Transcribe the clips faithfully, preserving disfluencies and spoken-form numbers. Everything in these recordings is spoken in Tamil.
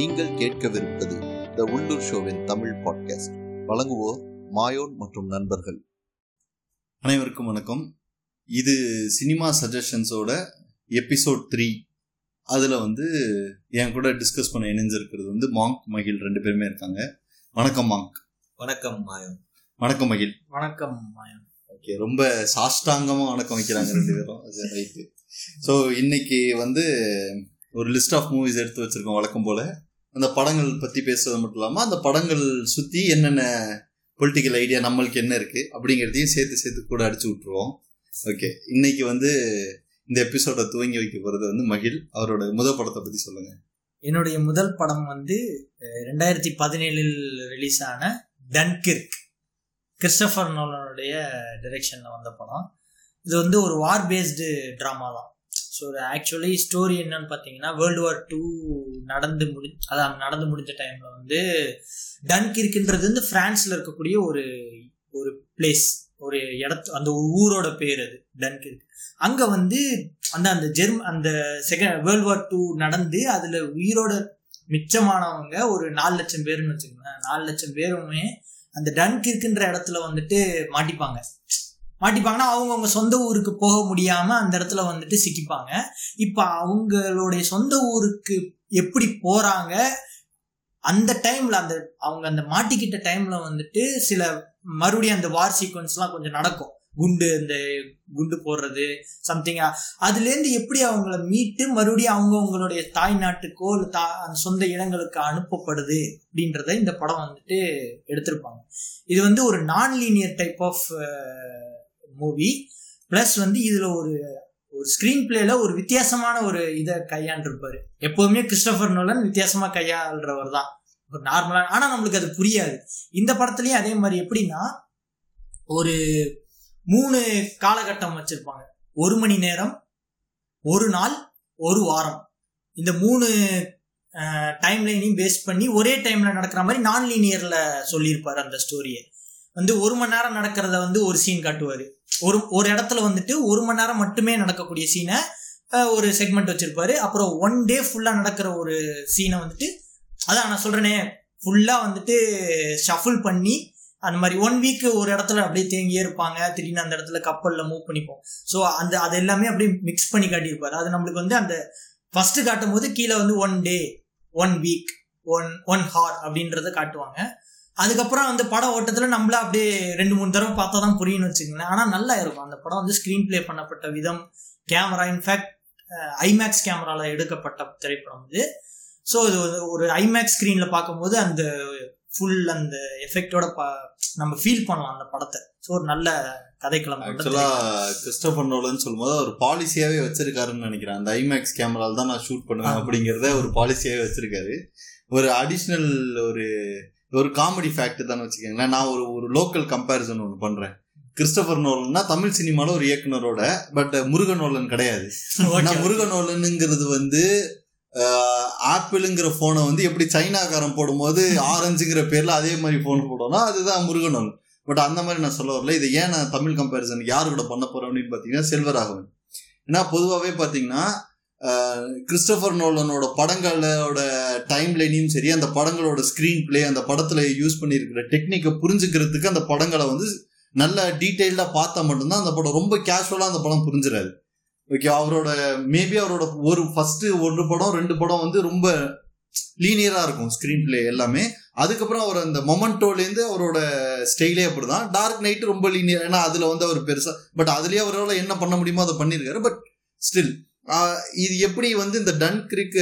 நீங்கள் கேட்கவிருப்பது த உள்ளூர் ஷோவின் தமிழ் பாட்காஸ்ட். வழங்குவோர் மாயோன் மற்றும் நண்பர்கள். அனைவருக்கும் வணக்கம். இது சினிமா சஜஷன்ஸோட எபிசோட் த்ரீ. அதில் வந்து என் கூட டிஸ்கஸ் பண்ண இணைஞ்சிருக்கிறது வந்து மாங்க், மகிழ் ரெண்டு பேருமே இருக்காங்க. வணக்கம் மாங்க். வணக்கம் மாயோன். வணக்கம் மகிழ். வணக்கம் மாயோன். ஓகே, ரொம்ப சாஷ்டாங்கமாக வணக்கம் வைக்கிறாங்க ரெண்டு பேரும். ரைட்டு. ஸோ இன்னைக்கு வந்து ஒரு லிஸ்ட் ஆஃப் மூவிஸ் எடுத்து வச்சுருக்கோம் வழக்கம் போல். அந்த படங்கள் பற்றி பேசுறது மட்டும் இல்லாமல் அந்த படங்கள் சுற்றி என்னென்ன பொலிட்டிக்கல் ஐடியா நம்மளுக்கு என்ன இருக்குது அப்படிங்கிறதையும் சேர்த்து சேர்த்து கூட அடிச்சு விட்ருவோம். ஓகே, இன்னைக்கு வந்து இந்த எபிசோடை துவங்கி வைக்க போகிறது வந்து மகிழ். அவரோட முதல் படத்தை பற்றி சொல்லுங்கள். என்னுடைய முதல் படம் வந்து ரெண்டாயிரத்தி பதினேழில் ரிலீஸ் ஆன டன்கிர்க், கிறிஸ்டபர் நோலனுடைய டைரக்ஷனில் வந்த படம். இது வந்து ஒரு வார் பேஸ்டு ட்ராமா தான். ஸோ ஆக்சுவலி ஸ்டோரி என்னன்னு பார்த்தீங்கன்னா, வேர்ல்டு வார் டூ நடந்து முடி அதான் நடந்து முடிஞ்ச டைமில் வந்து டன்கிர்க்ன்றது வந்து ஃப்ரான்ஸில் இருக்கக்கூடிய ஒரு ஒரு பிளேஸ், ஒரு இடத்து, அந்த ஊரோட பேர் அது டன்கிர்க். அங்கே வந்து அந்த அந்த ஜெர்ம் அந்த செகண்ட் வேர்ல்டு வார் டூ நடந்து அதில் உயிரோட மிச்சமானவங்க ஒரு நாலு லட்சம் பேருன்னு வச்சுக்கோங்களேன். நாலு லட்சம் பேருமே அந்த டன்கிர்க்ன்ற இடத்துல வந்துட்டு மாட்டிப்பாங்க. மாட்டிப்பாங்கன்னா அவங்கவுங்க சொந்த ஊருக்கு போக முடியாமல் அந்த இடத்துல வந்துட்டு சிக்கிப்பாங்க. இப்போ அவங்களுடைய சொந்த ஊருக்கு எப்படி போகிறாங்க, அந்த டைமில் அந்த அவங்க அந்த மாட்டிக்கிட்ட டைமில் வந்துட்டு சில மறுபடியும் அந்த வார் சீக்வன்ஸ்லாம் கொஞ்சம் நடக்கும். குண்டு இந்த குண்டு போடுறது சம்திங். அதுலேருந்து எப்படி அவங்கள மீட்டு மறுபடியும் அவங்கவுங்களுடைய தாய்நாட்டுக்கோ இல்லை தா சொந்த இடங்களுக்கு அனுப்பப்படுது அப்படின்றத இந்த படம் வந்துட்டு எடுத்திருப்பாங்க. இது வந்து ஒரு non linear type of movie. Plus வந்து இதில் ஒரு ஒரு ஸ்க்ரீன் பிளேல ஒரு வித்தியாசமான ஒரு இதை கையாண்டிருப்பாரு. எப்போதுமே கிறிஸ்டபர் நோலன் வித்தியாசமாக கையாளுறவர் தான், ஒரு நார்மலான. ஆனால் நம்மளுக்கு அது புரியாது. இந்த படத்துலேயும் அதே மாதிரி எப்படின்னா, ஒரு மூணு காலகட்டம் வச்சிருப்பாங்க. ஒரு மணி நேரம், ஒரு நாள், ஒரு வாரம். இந்த மூணு டைம் லைனையும் பேஸ் பண்ணி ஒரே டைம்ல நடக்கிற மாதிரி நான் லீனியர்ல சொல்லியிருப்பாரு. அந்த ஸ்டோரியை வந்து ஒரு மணி நேரம் நடக்கிறத வந்து ஒரு சீன் காட்டுவாரு. ஒரு ஒரு இடத்துல வந்துட்டு ஒரு மணி நேரம் மட்டுமே நடக்கக்கூடிய சீனை ஒரு செக்மெண்ட் வச்சிருப்பாரு. அப்புறம் ஒன் டே ஃபுல்லா நடக்கிற ஒரு சீனை வந்துட்டு, அதான் நான் சொல்றேனே, ஃபுல்லா வந்துட்டு ஷஃபிள் பண்ணி அந்த மாதிரி ஒன் வீக்கு ஒரு இடத்துல அப்படியே தேங்கியே இருப்பாங்க. திடீர்னு அந்த இடத்துல கப்பலில் மூவ் பண்ணிப்போம். ஸோ அந்த அது எல்லாமே அப்படியே மிக்ஸ் பண்ணி காட்டியிருப்பாரு. அது நம்மளுக்கு வந்து அந்த ஃபர்ஸ்ட் காட்டும் போது கீழே வந்து one day, one week, one one hour அப்படின்றத காட்டுவாங்க. அதுக்கப்புறம் அந்த படம் ஓட்டத்தில் நம்மள அப்படியே ரெண்டு மூணு தடவை பார்த்தா தான் புரியும்னு வச்சுக்கோங்களேன். ஆனால் நல்லா இருக்கும் அந்த படம். வந்து ஸ்க்ரீன் பிளே பண்ணப்பட்ட விதம், கேமரா, இன்ஃபேக்ட் ஐமேக்ஸ் கேமராவில் எடுக்கப்பட்ட திரைப்படம் இது. ஸோ இது ஒரு ஐமேக்ஸ் ஸ்க்ரீனில் பார்க்கும்போது அந்த ஃபுல் அந்த எஃபெக்டோட பா நம்ம ஃபீல் பண்ணலாம் அந்த படத்தை. ஸோ ஒரு நல்ல கதைக்களம். ஆக்சுவலாக கிறிஸ்டபர் நோலன் சொல்லும்போது ஒரு பாலிசியாகவே வச்சிருக்காருன்னு நினைக்கிறேன். அந்த ஐமேக்ஸ் கேமராவில் தான் நான் ஷூட் பண்ணுவேன் அப்படிங்கிறத ஒரு பாலிசியாகவே வச்சிருக்காரு. ஒரு அடிஷ்னல் ஒரு ஒரு காமெடி ஃபேக்டர் தான் வச்சுக்கோங்களேன். நான் ஒரு ஒரு லோக்கல் கம்பேரிசன் ஒன்று பண்ணுறேன். கிறிஸ்டபர் நோலன்னா தமிழ் சினிமாவில் ஒரு இயக்குனரோட, பட் முருகன் நோலன் கிடையாது. நான் முருகன் நோலனுங்கிறது வந்து ஆப்பிளுங்கிற ஃபோனை வந்து எப்படி சைனாக்காரன் போடும்போது ஆரஞ்சுங்கிற பேரில் அதே மாதிரி ஃபோன் போடணும்னா அதுதான் முருகனோல். பட் அந்த மாதிரி நான் சொல்ல வரல. இது ஏன் நான் தமிழ் கம்பேரிசன் யார் கூட பண்ண போகிறேன் அப்படின்னு பார்த்தீங்கன்னா செல்வராகவன். ஏன்னா பொதுவாகவே பார்த்தீங்கன்னா கிறிஸ்டபர் நோலனோட படங்களோட டைம் லைனையும் சரி, அந்த படங்களோட ஸ்க்ரீன் பிளே, அந்த படத்தில் யூஸ் பண்ணியிருக்கிற டெக்னிக்கை புரிஞ்சுக்கிறதுக்கு அந்த படங்களை வந்து நல்ல டீட்டெயில்டாக பார்த்தா மட்டும்தான் அந்த படம். ரொம்ப கேஷுவலாக அந்த படம் புரிஞ்சிடாது. ஓகே, அவரோட மேபி அவரோட ஒரு ஃபர்ஸ்ட் ஒரு படம் ரெண்டு படம் வந்து ரொம்ப லீனியராக இருக்கும் ஸ்க்ரீன் பிளே எல்லாமே. அதுக்கப்புறம் அவர் அந்த மொமெண்டோலேருந்து அவரோட ஸ்டைலே அப்படிதான். டார்க் நைட் ரொம்ப லீனியர், ஏன்னா அதில் வந்து அவர் பெருசாக, பட் அதுலேயே அவரால் என்ன பண்ண முடியுமோ அதை பண்ணியிருக்காரு. பட் ஸ்டில் இது எப்படி வந்து இந்த டன்கிர்க்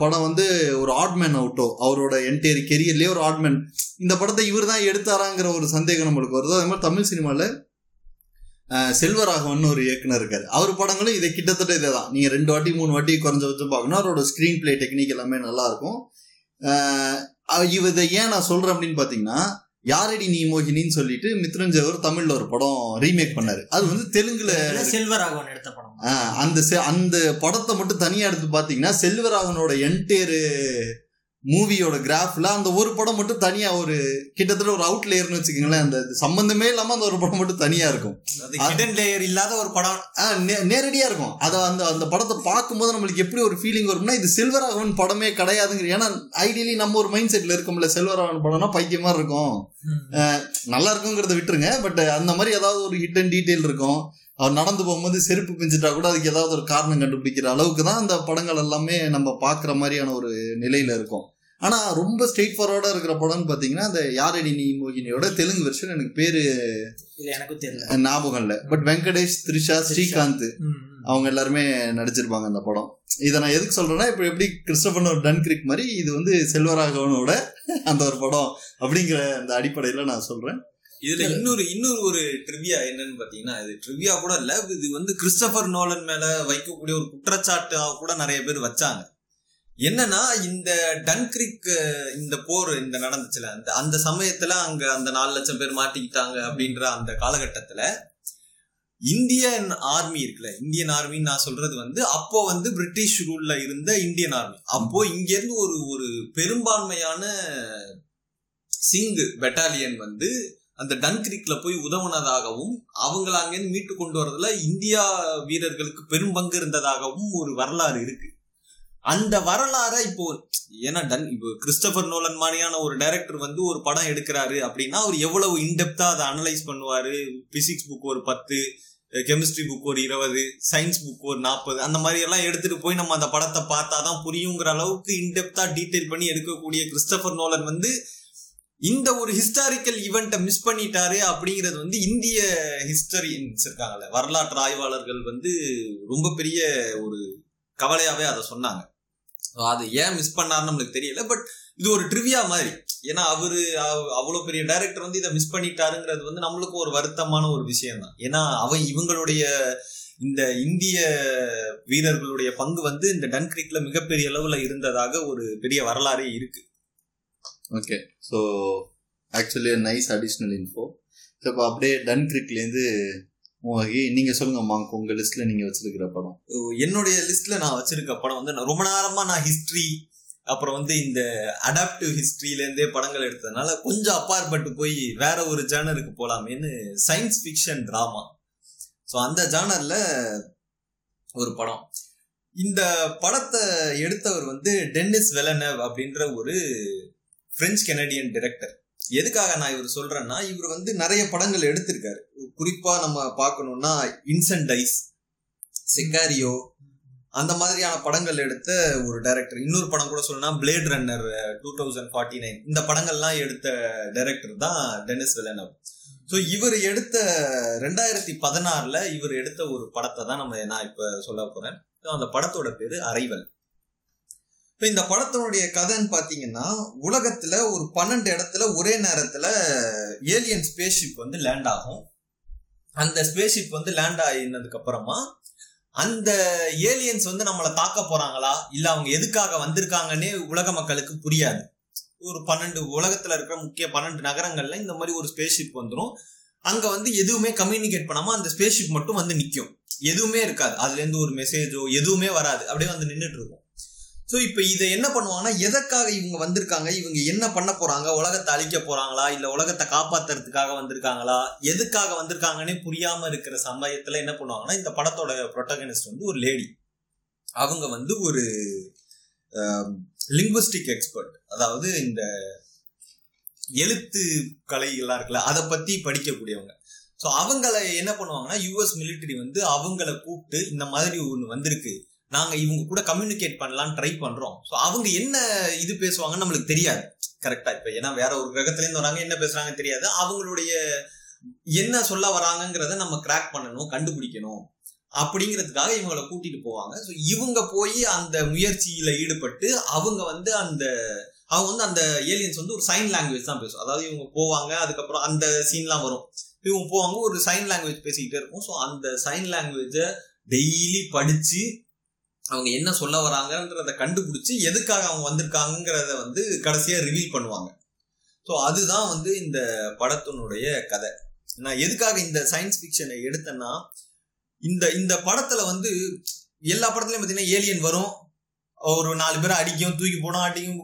படம் வந்து ஒரு ஆட்மேன் அவுட்டோ, அவரோட என்டையர் கெரியர்லேயே ஒரு ஆட்மேன். இந்த படத்தை இவர் தான் எடுத்தாராங்கிற ஒரு சந்தேகம் நம்மளுக்கு வருது. அதே மாதிரி தமிழ் சினிமாவில் செல்வராகவன் ஒரு இயக்குனர் இருக்காரு. அவர் படங்களும் இதை கிட்டத்தட்ட இதை தான். நீங்கள் ரெண்டு வாட்டி மூணு வாட்டி குறைஞ்சபட்சம் பார்க்கணும். அவரோட ஸ்க்ரீன் பிளே டெக்னிக் எல்லாமே நல்லாயிருக்கும். இதை ஏன் நான் சொல்கிறேன் அப்படின்னு பார்த்தீங்கன்னா, யாரடி நீ மோகினின்னு சொல்லிட்டு மித்ரஞ்சவர் தமிழில் ஒரு படம் ரீமேக் பண்ணார். அது வந்து தெலுங்குல செல்வராகவன் எடுத்த படம். அந்த அந்த படத்தை மட்டும் தனியாக எடுத்து பார்த்தீங்கன்னா செல்வராகவனோட என்டையர் மூவியோட கிராஃப்ல அந்த ஒரு படம் மட்டும் தனியா ஒரு கிட்டத்தட்ட ஒரு அவுட் லேயர்னு வச்சுக்கோங்களேன். அந்த சம்பந்தமே இல்லாம அந்த ஒரு படம் மட்டும் தனியா இருக்கும், ஹிடன் லேயர் இல்லாத ஒரு படம் நேரடியா இருக்கும். அதை அந்த அந்த படத்தை பார்க்கும்போது நம்மளுக்கு எப்படி ஒரு ஃபீலிங் வரும்னா, இது செல்வராகவன் படமே கிடையாதுங்கிற. ஏன்னா ஐடியலி நம்ம ஒரு மைண்ட் செட்ல இருக்கும்ல, செல்வராகவன் படம்னா பைத்திய மாதிரி இருக்கும், நல்லா இருக்குங்கிறத விட்டுருங்க, பட் அந்த மாதிரி ஏதாவது ஒரு ஹிடன் டீட்டெயில் இருக்கும். அவர் நடந்து போகும்போது செருப்பு பிஞ்சிட்டா கூட அதுக்கு ஏதாவது ஒரு காரணம் கண்டுபிடிக்கிற அளவுக்கு தான் அந்த படங்கள் எல்லாமே நம்ம பார்க்குற மாதிரியான ஒரு நிலையில் இருக்கும். ஆனால் ரொம்ப ஸ்ட்ரெயிட் ஃபார்வர்டாக இருக்கிற படம்னு பார்த்தீங்கன்னா அந்த யாரடி நீ மோகினியோட தெலுங்கு வெர்ஷன், எனக்கு பேர் எனக்கும் தெரியல, ஞாபகம் இல்லை, பட் வெங்கடேஷ், த்ரிஷா, ஸ்ரீகாந்த் அவங்க எல்லாருமே நடிச்சிருப்பாங்க அந்த படம். இதை நான் எதுக்கு சொல்றேன்னா, இப்போ எப்படி கிறிஸ்டோபர் டன்கிர்க் மாதிரி இது வந்து செல்வராகவனோட அந்த ஒரு படம் அப்படிங்கிற அந்த அடிப்படையில் நான் சொல்கிறேன். இதுல இன்னொரு இன்னொரு ஒரு ட்ரிவியா என்னன்னு பாத்தீங்கன்னா, இது ட்ரிவியா கூட இல்ல, இது வந்து கிறிஸ்டோபர் நோலன் மேல வைக்கக்கூடிய ஒரு குற்றச்சாட்டா கூட நிறைய பேர் வச்சாங்க. என்னன்னா, இந்த டன்கிர்க் இந்த போர் இந்த நடந்துச்சுல அந்த அந்த சமயத்துல அங்க அந்த நாலு லட்சம் பேர் மாட்டிக்கிட்டாங்க அப்படின்ற அந்த காலகட்டத்துல இந்தியன் ஆர்மி இருக்குல்ல, இந்தியன் ஆர்மின்னு நான் சொல்றது வந்து அப்போ வந்து பிரிட்டிஷ் ரூல்ல இருந்த இந்தியன் ஆர்மி. அப்போ இங்க இருந்து ஒரு ஒரு பெரும்பான்மையான சிங் பெட்டாலியன் வந்து அந்த டன்கிர்க்ல போய் உதவுனதாகவும் அவங்கள அங்கேருந்து மீட்டு கொண்டு வரதுல இந்தியா வீரர்களுக்கு பெரும் பங்கு இருந்ததாகவும் ஒரு வரலாறு இருக்கு. அந்த வரலாறை இப்போ ஏன்னா டன் இப்போ கிறிஸ்டோபர் நோலன் மாதிரியான ஒரு டைரக்டர் வந்து ஒரு படம் எடுக்கிறாரு அப்படின்னா அவர் எவ்வளவு இன்டெப்தா அதை அனலைஸ் பண்ணுவாரு. பிசிக்ஸ் புக் ஒரு பத்து, கெமிஸ்ட்ரி புக் ஒரு இருபது, சயின்ஸ் புக் ஒரு நாற்பது, அந்த மாதிரி எல்லாம் எடுத்துட்டு போய் நம்ம அந்த படத்தை பார்த்தாதான் புரியுங்கிற அளவுக்கு இன்டெப்தா டீட்டெயில் பண்ணி எடுக்கக்கூடிய கிறிஸ்டோபர் நோலன் வந்து இந்த ஒரு ஹிஸ்டாரிக்கல் ஈவெண்ட்டை மிஸ் பண்ணிட்டாரு அப்படிங்கிறது வந்து இந்திய ஹிஸ்டரியன்ஸ் இருக்காங்கல்ல, வரலாற்று ஆய்வாளர்கள் வந்து ரொம்ப பெரிய ஒரு கவலையாவே அதை சொன்னாங்க. அது ஏன் மிஸ் பண்ணாருன்னு நம்மளுக்கு தெரியல, பட் இது ஒரு ட்ரிவியா மாதிரி. ஏன்னா அவரு அவ்வளோ பெரிய டைரக்டர் வந்து இதை மிஸ் பண்ணிட்டாருங்கிறது வந்து நம்மளுக்கும் ஒரு வருத்தமான ஒரு விஷயம்தான். ஏன்னா அவன் இவங்களுடைய இந்த இந்திய வீரர்களுடைய பங்கு வந்து இந்த டன்கிர்க்ல மிகப்பெரிய அளவுல இருந்ததாக ஒரு பெரிய வரலாறே இருக்கு. Okay, so actually nice additional info. So இப்போ அப்படியே டன்கிர்க்லேருந்து நீங்கள் சொல்லுங்கம்மா உங்கள் லிஸ்ட்டில் நீங்கள் வச்சுருக்கிற படம். என்னுடைய லிஸ்ட்டில் நான் வச்சுருக்க படம் வந்து, நான் ரொம்ப நேரமாக நான் ஹிஸ்ட்ரி அப்புறம் வந்து இந்த அடாப்டிவ் ஹிஸ்ட்ரியிலேருந்தே படங்கள் எடுத்ததுனால கொஞ்சம் அப்பாற்பட்டு போய் வேற ஒரு ஜானருக்கு போகலாமேன்னு சயின்ஸ் ஃபிக்ஷன் ட்ராமா, ஸோ அந்த ஜானரில் ஒரு படம். இந்த படத்தை எடுத்தவர் வந்து டென்னிஸ் வில்லனேவ் அப்படின்ற ஒரு பிரெஞ்சு கெனடியன் டைரக்டர். எதுக்காக நான் இவர் சொல்றேன்னா, இவர் வந்து நிறைய படங்கள் எடுத்திருக்காரு. குறிப்பா நம்ம பார்க்கணும்னா இன்சென்ட் ஐஸ், சிகாரியோ, அந்த மாதிரியான படங்கள் எடுத்த ஒரு டைரக்டர். இன்னொரு படம் கூட சொல்லணும்னா plate runner two thousand forty nine, இந்த படங்கள்லாம் எடுத்த டைரக்டர் தான் டெனிஸ் வில்லனேவ். ஸோ இவர் எடுத்த ரெண்டாயிரத்தி பதினாறுல இவர் எடுத்த ஒரு படத்தை தான் நம்ம நான் இப்ப சொல்ல போறேன். அந்த படத்தோட பேரு அரைவல். இப்போ இந்த படத்தினுடைய கதைன்னு பார்த்தீங்கன்னா, உலகத்தில் ஒரு பன்னெண்டு இடத்துல ஒரே நேரத்தில் ஏலியன் ஸ்பேஸ்ஷிப் வந்து லேண்ட் ஆகும். அந்த ஸ்பேஸ்ஷிப் வந்து லேண்ட் ஆகினதுக்கப்புறமா அந்த ஏலியன்ஸ் வந்து நம்மளை தாக்க போகிறாங்களா இல்லை அவங்க எதுக்காக வந்திருக்காங்கன்னே உலக மக்களுக்கு புரியாது. ஒரு பன்னெண்டு உலகத்தில் இருக்கிற முக்கிய பன்னெண்டு நகரங்களில் இந்த மாதிரி ஒரு ஸ்பேஸ்ஷிப் வந்துடும். அங்கே வந்து எதுவுமே கம்யூனிகேட் பண்ணாமல் அந்த ஸ்பேஸ்ஷிப் மட்டும் வந்து நிற்கும், எதுவுமே இருக்காது, அதுலேருந்து ஒரு மெசேஜோ எதுவுமே வராது, அப்படியே வந்து நின்றுட்டு இருக்கும். ஸோ இப்போ இதை என்ன பண்ணுவாங்கன்னா, எதற்காக இவங்க வந்திருக்காங்க, இவங்க என்ன பண்ண போகிறாங்க, உலகத்தை அழிக்க போகிறாங்களா இல்லை உலகத்தை காப்பாற்றுறதுக்காக வந்திருக்காங்களா, எதுக்காக வந்திருக்காங்கன்னே புரியாமல் இருக்கிற சமயத்தில் என்ன பண்ணுவாங்கன்னா, இந்த படத்தோட ப்ரொட்டகனிஸ்ட் வந்து ஒரு லேடி. அவங்க வந்து ஒரு லிங்குவிஸ்டிக் எக்ஸ்பர்ட், அதாவது இந்த எழுத்து கலைகள்லாம் இருக்குல்ல அதை பற்றி படிக்கக்கூடியவங்க. ஸோ அவங்களை என்ன பண்ணுவாங்கன்னா, யூஎஸ் மிலிட்டரி வந்து அவங்கள கூப்பிட்டு இந்த மாதிரி ஒன்று வந்திருக்கு, நாங்கள் இவங்க கூட கம்யூனிகேட் பண்ணலான்னு ட்ரை பண்ணுறோம். ஸோ அவங்க என்ன இது பேசுவாங்கன்னு நம்மளுக்கு தெரியாது கரெக்டாக. இப்போ ஏன்னா வேற ஒரு கிரகத்துலேருந்து வராங்க, என்ன பேசுகிறாங்கன்னு தெரியாது, அவங்களுடைய என்ன சொல்ல வராங்கிறத நம்ம கிராக் பண்ணணும், கண்டுபிடிக்கணும் அப்படிங்கிறதுக்காக இவங்களை கூட்டிகிட்டு போவாங்க. ஸோ இவங்க போய் அந்த முயற்சியில் ஈடுபட்டு அவங்க வந்து அந்த அவங்க வந்து அந்த ஏலியன்ஸ் வந்து ஒரு சைன் லாங்குவேஜ் தான் பேசும். அதாவது இவங்க போவாங்க, அதுக்கப்புறம் அந்த சீன்லாம் வரும், இவங்க போவாங்க ஒரு சைன் லாங்குவேஜ் பேசிக்கிட்டே இருக்கும். ஸோ அந்த சைன் லாங்குவேஜை டெய்லி படித்து அவங்க என்ன சொல்ல வராங்கன்றத கண்டுபிடிச்சி எதுக்காக அவங்க வந்திருக்காங்கிறத வந்து கடைசியாக ரிவீல் பண்ணுவாங்க. ஸோ அதுதான் வந்து இந்த படத்தினுடைய கதை. நான் எதுக்காக இந்த சயின்ஸ் ஃபிக்ஷனை எடுத்தேன்னா, இந்த இந்த படத்தில் வந்து எல்லா படத்துலையும் பார்த்தீங்கன்னா ஏலியன் வரும், ஒரு நாலு பேரை அடிக்கும், தூக்கி போடும், அடிக்கும்,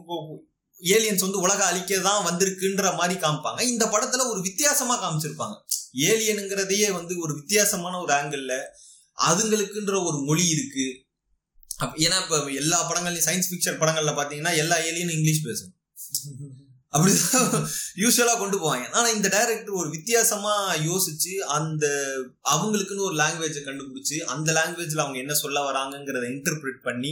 ஏலியன்ஸ் வந்து உலக அழிக்கதான் வந்திருக்குன்ற மாதிரி காமிப்பாங்க. இந்த படத்துல ஒரு வித்தியாசமா காமிச்சிருப்பாங்க. ஏலியனுங்கிறதையே வந்து ஒரு வித்தியாசமான ஒரு ஆங்கிள், அதுங்களுக்குன்ற ஒரு மொழி இருக்கு. ஏன்னா இப்ப எல்லா படங்கள்லயும் சயின்ஸ் பிக்சர் படங்கள்ல பாத்தீங்கன்னா எல்லா ஏலியனும் இங்கிலீஷ் பேசும், அப்படிதான் யூஸ்வலா கொண்டு போவாங்க. ஆனா இந்த டைரக்டர் ஒரு வித்தியாசமா யோசிச்சு அந்த அவங்களுக்குன்னு ஒரு லாங்குவேஜை கண்டுபிடிச்சு அந்த லாங்குவேஜ்ல அவங்க என்ன சொல்ல வராங்கிறத இன்டர்பிரேட் பண்ணி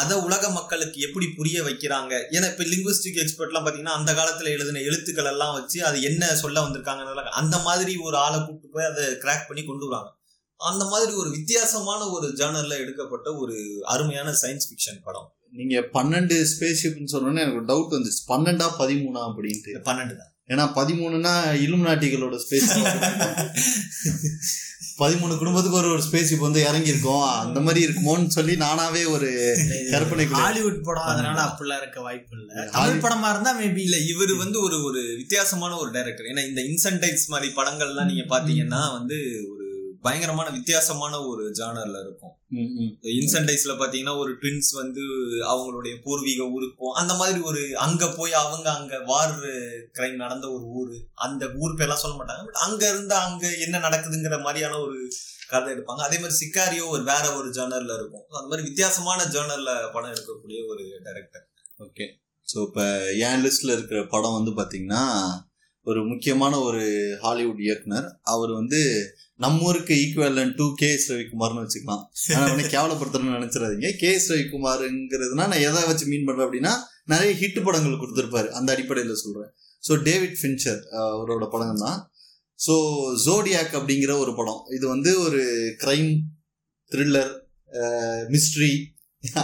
அதை உலக மக்களுக்கு எப்படி புரிய வைக்கிறாங்க. ஏன்னா இப்ப லிங்குவிஸ்டிக் எக்ஸ்பர்ட் எல்லாம் பாத்தீங்கன்னா அந்த காலத்துல எழுதின எழுத்துக்கள் எல்லாம் வச்சு அது என்ன சொல்ல வந்திருக்காங்க அந்த மாதிரி ஒரு ஆளை கூப்பிட்டு போய் அதை கிராக் பண்ணி கொண்டு வராங்க. அந்த மாதிரி ஒரு வித்தியாசமான ஒரு ஜானர்ல எடுக்கப்பட்ட ஒரு அருமையான சயின்ஸ் பிக்ஷன் படம். நீங்க பன்னெண்டு ஸ்பேஸ்ஷிப்னு சொன்னோன்னே எனக்கு டவுட் வந்துச்சு, பன்னெண்டா பதிமூணா அப்படின்ட்டு. பன்னெண்டு தான், ஏன்னா பதிமூணுன்னா இலுமினாட்டிகளோட ஸ்பேஸ், பதிமூணு குடும்பத்துக்கு ஒரு ஒரு ஸ்பேஸ்ஷிப் வந்து இறங்கியிருக்கோம் அந்த மாதிரி இருக்குமோன்னு சொல்லி நானாவே ஒரு கற்பனை. ஹாலிவுட் படம் அதனால அப்படிலாம் இருக்க வாய்ப்பு இல்லை. தமிழ் படமா இருந்தா மேபி இல்லை. இவர் வந்து ஒரு ஒரு வித்தியாசமான ஒரு டைரக்டர். ஏன்னா இந்த இன்சன்டைட்ஸ் மாதிரி படங்கள்லாம் நீங்க பாத்தீங்கன்னா வந்து ஒரு பயங்கரமான வித்தியாசமான ஒரு ஜானர்ல இருக்கும். இன்சன்டைட்ஸ்ல பாத்தீங்கன்னா ஒரு ட்வின்ஸ் வந்து அவங்களுடைய பூர்வீக ஊருக்கு போகும், அந்த மாதிரி ஒரு அங்க போய் அவங்க அங்க வார் கிரைம் நடந்த ஒரு ஊரு, அந்த ஊர் பேரெல்லாம் சொல்ல மாட்டாங்க, பட் அங்க இருந்து அங்க என்ன நடக்குதுங்கிற மாதிரியான ஒரு கதை எடுப்பாங்க. அதே மாதிரி சிக்காரியோ ஒரு வேற ஒரு ஜானர்ல இருக்கும். அந்த மாதிரி வித்தியாசமான ஜானர்ல படம் எடுக்கக்கூடிய ஒரு டைரக்டர். ஓகே, ஸோ இப்ப என் லிஸ்ட்ல இருக்கிற படம் வந்து பாத்தீங்கன்னா ஒரு முக்கியமான ஒரு ஹாலிவுட் இயக்குனர். அவர் வந்து நம்ம ஊருக்கு ஈக்குவலன் டு கே எஸ் ரவிக்குமார்னு வச்சுக்கலாம். நான் உடனே கேவலப்படுத்துறேன்னு நினைச்சிடாதீங்க. கே எஸ் ரவிக்குமாருங்கிறதுனா நான் எதை வச்சு மீன் பண்றேன் அப்படின்னா நிறைய ஹிட் படங்கள் கொடுத்துருப்பாரு, அந்த அடிப்படையில் சொல்றேன். ஸோ டேவிட் ஃபின்ச்சர் அவரோட படம் தான். ஸோ ஜோடியாக் அப்படிங்கிற ஒரு படம், இது வந்து ஒரு கிரைம் த்ரில்லர் மிஸ்ட்ரி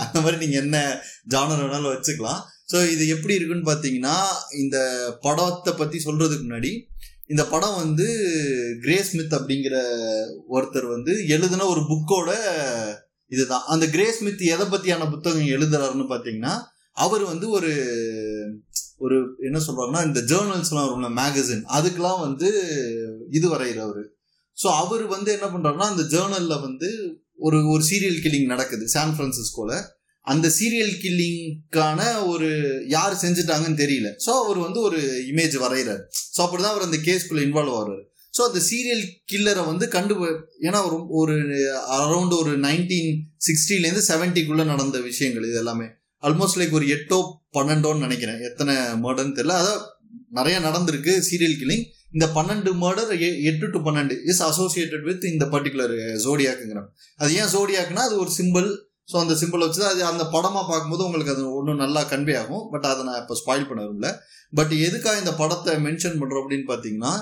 அந்த மாதிரி நீங்க என்ன ஜானர் வேணாலும் வச்சுக்கலாம். ஸோ இது எப்படி இருக்குன்னு பார்த்தீங்கன்னா, இந்த படத்தை பற்றி சொல்றதுக்கு முன்னாடி இந்த படம் வந்து கிரே ஸ்மித் அப்படிங்கிற ஒருத்தர் வந்து எழுதின ஒரு புக்கோட இதுதான். அந்த கிரே ஸ்மித் எதை பற்றியான புத்தகம் எழுதுறாருன்னு பார்த்தீங்கன்னா, அவர் வந்து ஒரு ஒரு என்ன சொல்றாருன்னா இந்த ஜேர்னல்ஸ்லாம் வரும்ல மேகசின், அதுக்கெல்லாம் வந்து இது வரைகிறவர். ஸோ அவர் வந்து என்ன பண்ணுறாருன்னா அந்த ஜேர்னலில் வந்து ஒரு ஒரு சீரியல் கில்லிங் நடக்குது சான் பிரான்சிஸ்கோவில். அந்த சீரியல் கில்லிங்கான ஒரு யார் செஞ்சுட்டாங்கன்னு தெரியல. ஸோ அவர் வந்து ஒரு இமேஜ் வரைகிறார். ஸோ அப்படிதான் அவர் அந்த கேஸ்குள்ளே இன்வால்வ் ஆகிறார். ஸோ அந்த சீரியல் கில்லரை வந்து கண்டு, ஏன்னா ஒரு அரௌண்ட் ஒரு நைன்டீன் சிக்ஸ்டிலேருந்து செவன்ட்டிக்குள்ளே நடந்த விஷயங்கள் இது எல்லாமே ஆல்மோஸ்ட் லைக் ஒரு எட்டோ பன்னெண்டோன்னு நினைக்கிறேன், எத்தனை மர்டர்ன்னு தெரியல. அதான் நிறைய நடந்திருக்கு சீரியல் கில்லிங். இந்த பன்னெண்டு மர்டர் எட்டு டு பன்னெண்டு இஸ் அசோசியேட்டட் வித் இந்த பர்டிகுலர் ஜோடியாக்குங்கிற. அது ஏன் ஜோடியாக்குன்னா அது ஒரு சிம்பிள். ஸோ அந்த சிம்பிள் வச்சு தான் அது அந்த படமாக பார்க்கும்போது உங்களுக்கு அது ஒன்றும் நல்லா கன்வே ஆகும். பட் அதை நான் இப்போ ஸ்பாயில் பண்ண விரும்பல. பட் எதுக்காக இந்த படத்தை மென்ஷன் பண்ணுறோம் அப்படின்னு பார்த்தீங்கன்னா,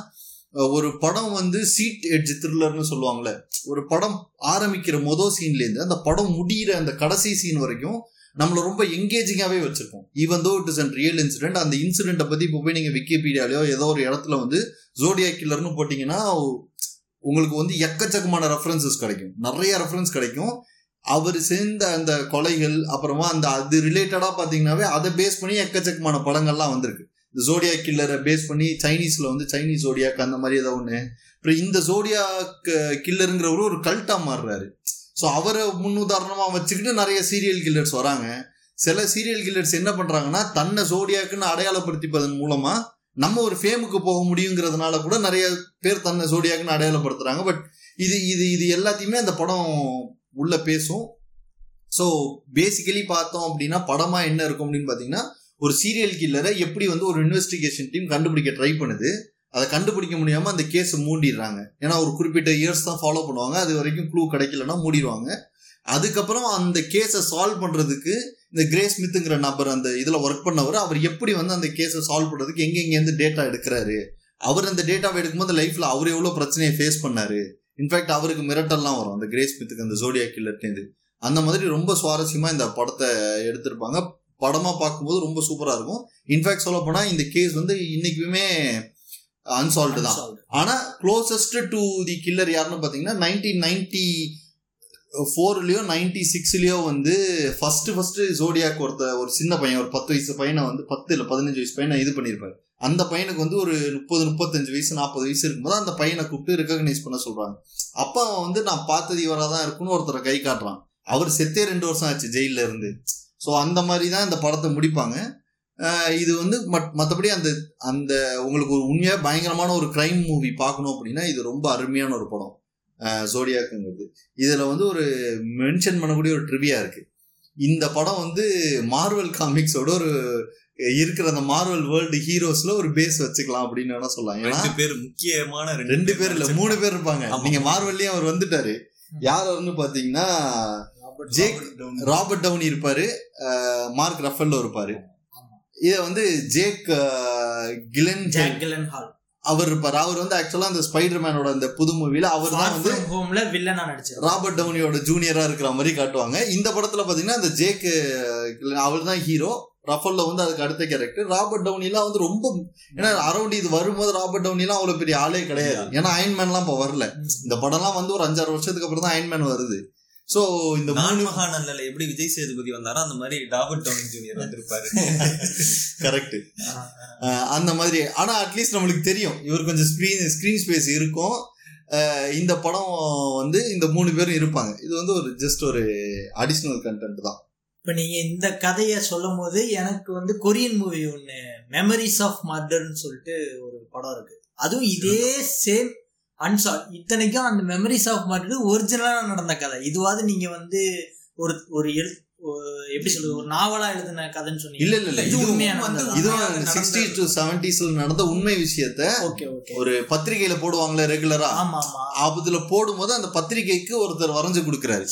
ஒரு படம் வந்து சீட் எட்ஜ் த்ரில்லர்னு சொல்லுவாங்கள்ல, ஒரு படம் ஆரம்பிக்கிற மொதல் சீன்லேருந்து அந்த படம் முடிகிற அந்த கடைசி சீன் வரைக்கும் நம்மளை ரொம்ப என்கேஜிங்காகவே வச்சுருக்கோம். Even though it is and real incident. அந்த இன்சிடென்ட்டை பற்றி இப்போ போய் நீங்கள் விக்கிபீடியாலையோ ஏதோ ஒரு இடத்துல வந்து ஜோடியாக் கில்லர்னு போட்டிங்கன்னா உங்களுக்கு வந்து எக்கச்சக்கமான ரெஃபரன்சஸ் கிடைக்கும், நிறைய ரெஃபரன்ஸ் கிடைக்கும். அவர் சேர்ந்த அந்த கொலைகள் அப்புறமா அந்த அது ரிலேட்டடாக பார்த்தீங்கன்னாவே அதை பேஸ் பண்ணி எக்கச்சக்கமான படங்கள்லாம் வந்திருக்கு. இந்த ஜோடியாக் கில்லரை பேஸ் பண்ணி சைனீஸில் வந்து சைனீஸ் ஜோடியாக் அந்த மாதிரி ஏதோ ஒன்று. அப்புறம் இந்த ஜோடியாக் கில்லருங்கிறவரு ஒரு கல்ட்டாக மாறுறாரு. ஸோ அவரை முன்னுதாரணமாக வச்சுக்கிட்டு நிறைய சீரியல் கில்லர்ஸ் வராங்க. சில சீரியல் கில்லர்ஸ் என்ன பண்ணுறாங்கன்னா தன்னை ஜோடியாக்குன்னு அடையாளப்படுத்திப்பதன் மூலமாக நம்ம ஒரு ஃபேமுக்கு போக முடியுங்கிறதுனால கூட நிறைய பேர் தன்னை ஜோடியாக்குன்னு அடையாளப்படுத்துகிறாங்க. பட் இது இது இது எல்லாத்தையுமே அந்த படம் உள்ள பேசும். ஸோ பேசிக்கலி பார்த்தோம் அப்படின்னா படமா என்ன இருக்கும் அப்படின்னு பார்த்தீங்கன்னா, ஒரு சீரியல் கில்லரை எப்படி வந்து ஒரு இன்வெஸ்டிகேஷன் டீம் கண்டுபிடிக்க ட்ரை பண்ணுது, அதை கண்டுபிடிக்க முடியாம அந்த கேஸ் மூடிடுறாங்க. ஏன்னா ஒரு குறிப்பிட்ட இயர்ஸ் தான் ஃபாலோ பண்ணுவாங்க, அது வரைக்கும் க்ளூ கிடைக்கலன்னா மூடிடுவாங்க. அதுக்கப்புறம் அந்த கேஸை சால்வ் பண்றதுக்கு இந்த கிரே ஸ்மித்ங்கிற நபர் அந்த இதுல ஒர்க் பண்ணவர் அவர் எப்படி வந்து அந்த கேஸை சால்வ் பண்றதுக்கு எங்க எங்கேருந்து டேட்டா எடுக்கிறாரு, அவர் அந்த டேட்டாவை எடுக்கும்போது லைஃப்ல அவர் எவ்வளவு பிரச்சனையை ஃபேஸ் பண்ணாரு. இன்ஃபேக்ட் அவருக்கு மிரட்டல்லாம் வரும் அந்த கிரேஸ் ஸ்மித்துக்கு அந்த ஜோடியாக் கில்லர்னு. அந்த மாதிரி ரொம்ப சுவாரஸ்யமாக இந்த படத்தை எடுத்திருப்பாங்க. படமாக பார்க்கும்போது ரொம்ப சூப்பராக இருக்கும். இன்ஃபேக்ட் சொல்ல போனால் இந்த கேஸ் வந்து இன்னைக்குமே அன்சால்வ்டு தான். ஆனால் க்ளோசஸ்ட் டு தி கில்லர் யாருன்னு பார்த்தீங்கன்னா நைன்டீன் நைன்டி ஃபோர்லையோ நைன்டி சிக்ஸ்லையோ வந்து ஃபர்ஸ்ட் ஃபர்ஸ்ட் ஜோடியாக் ஒருத்த ஒரு சின்ன பையன் ஒரு பத்து வயசு பையனை வந்து பத்து இல்லை பதினஞ்சு வயசு பையனை இது பண்ணியிருப்பாரு. அந்த பையனுக்கு வந்து ஒரு முப்பது முப்பத்தஞ்சு வயசு நாற்பது வயசு இருக்கும்போது அந்த பையனை கூப்பிட்டு ரெகக்னைஸ் பண்ண சொல்றாங்க. அப்பா அவன் வந்து நான் பார்த்தது இவராக தான் இருக்குன்னு ஒருத்தரை கை காட்டுறான். அவர் செத்தே ரெண்டு வருஷம் ஆச்சு ஜெயில இருந்து. ஸோ அந்த மாதிரி தான் இந்த படத்தை முடிப்பாங்க. இது வந்து மற்றபடி அந்த அந்த உங்களுக்கு ஒரு உண்மையாக பயங்கரமான ஒரு கிரைம் மூவி பார்க்கணும் அப்படின்னா இது ரொம்ப அருமையான ஒரு படம் ஜோடியாக்குங்கிறது. இதில் வந்து ஒரு மென்ஷன் பண்ணக்கூடிய ஒரு ட்ரிவியா இருக்குது. இந்த படம் வந்து மார்வல் காமிக்ஸோட ஒரு இருக்கிற அந்த மார்வல் வேர்ல்டு ஹீரோஸ்ல ஒரு பேஸ் வச்சுக்கலாம் அப்படின்னு வேணா சொல்லலாம். ரெண்டு பேர் முக்கியமான ரெண்டு பேர் இல்லை மூணு பேர் இருப்பாங்க. நீங்க மார்வல்லையும் அவர் வந்துட்டாரு. யார் வந்து பார்த்தீங்கன்னா ஜேக் ராபர்ட் டவுனி இருப்பாரு, மார்க் ரஃபல்லோ இருப்பாரு, இதை வந்து Jake Gyllenhaal Jake Gyllenhaal அவர் இருப்பார். அவர் வந்து ஆக்சுவலா அந்த ஸ்பைடர் மேனோட அந்த புது மூவில அவர் தான் வந்து ஹோம்ல வில்லனா நடிச்சார். ராபர்ட் டவுனியோட ஜூனியரா இருக்கிற மாதிரி காட்டுவாங்க. இந்த படத்துல பாத்தீங்கன்னா அந்த ஜேக் அவர் தான் ஹீரோ, ரஃபல்ல வந்து அதுக்கு அடுத்த கேரக்டர். ராபர்ட் டவுனிலாம் வந்து ரொம்ப ஏன்னா அரௌண்ட் இது வரும்போது ராபர்ட் டவுனிலாம் அவ்வளவு பெரிய ஆளே கிடையாது. ஏன்னா அயன்மேன்லாம் இப்போ வரல. இந்த படம்லாம் வந்து ஒரு அஞ்சாறு வருஷத்துக்கு அப்புறம் தான் அயன்மேன் வருது. சோ இந்த மகாநல்ல எப்படி விஜய் சேதுபதி வந்தாரோ அந்த மாதிரி ராபர்ட் டவுனி ஜூனியர் வந்திருப்பாரு. கரெக்ட், அந்த மாதிரி. ஆனா அட்லீஸ்ட் நம்மளுக்கு தெரியும் இவர் கொஞ்சம் ஸ்கிரீன் ஸ்கிரீன் ஸ்பேஸ் இருக்கும். இந்த படம் வந்து இந்த மூணு பேரும் இருப்பாங்க. இது வந்து ஒரு ஜஸ்ட் ஒரு அடிஷனல் கண்டென்ட் தான். இப்போ நீங்கள் இந்த கதையை சொல்லும் போது எனக்கு வந்து கொரியன் மூவி ஒன்று மெமரிஸ் ஆஃப் மர்டர்ன்னு சொல்லிட்டு ஒரு படம் இருக்குது. அதுவும் இதே சேம் அன்சால். இத்தனைக்கும் அந்த மெமரிஸ் ஆஃப் மர்டர் ஒரிஜினலாக நடந்த கதை. இதுவாது நீங்கள் வந்து ஒரு ஒரு எழு எப்படி சொல்றது ஒரு நாவலா எழுதின கதைன்னு சொன்னீங்க. இல்ல இல்ல இது உண்மையான இதுவும் சிக்ஸ்டி டு செவன்டிஸ்ல நடந்த உண்மை விஷயத்தை ஒரு பத்திரிகையில போடுவாங்களே ரெகுலரா. ஆமா ஆமா. அதுல போடும்போது அந்த பத்திரிகைக்கு ஒருத்தர் வரைஞ்சு கொடுக்குறாரு.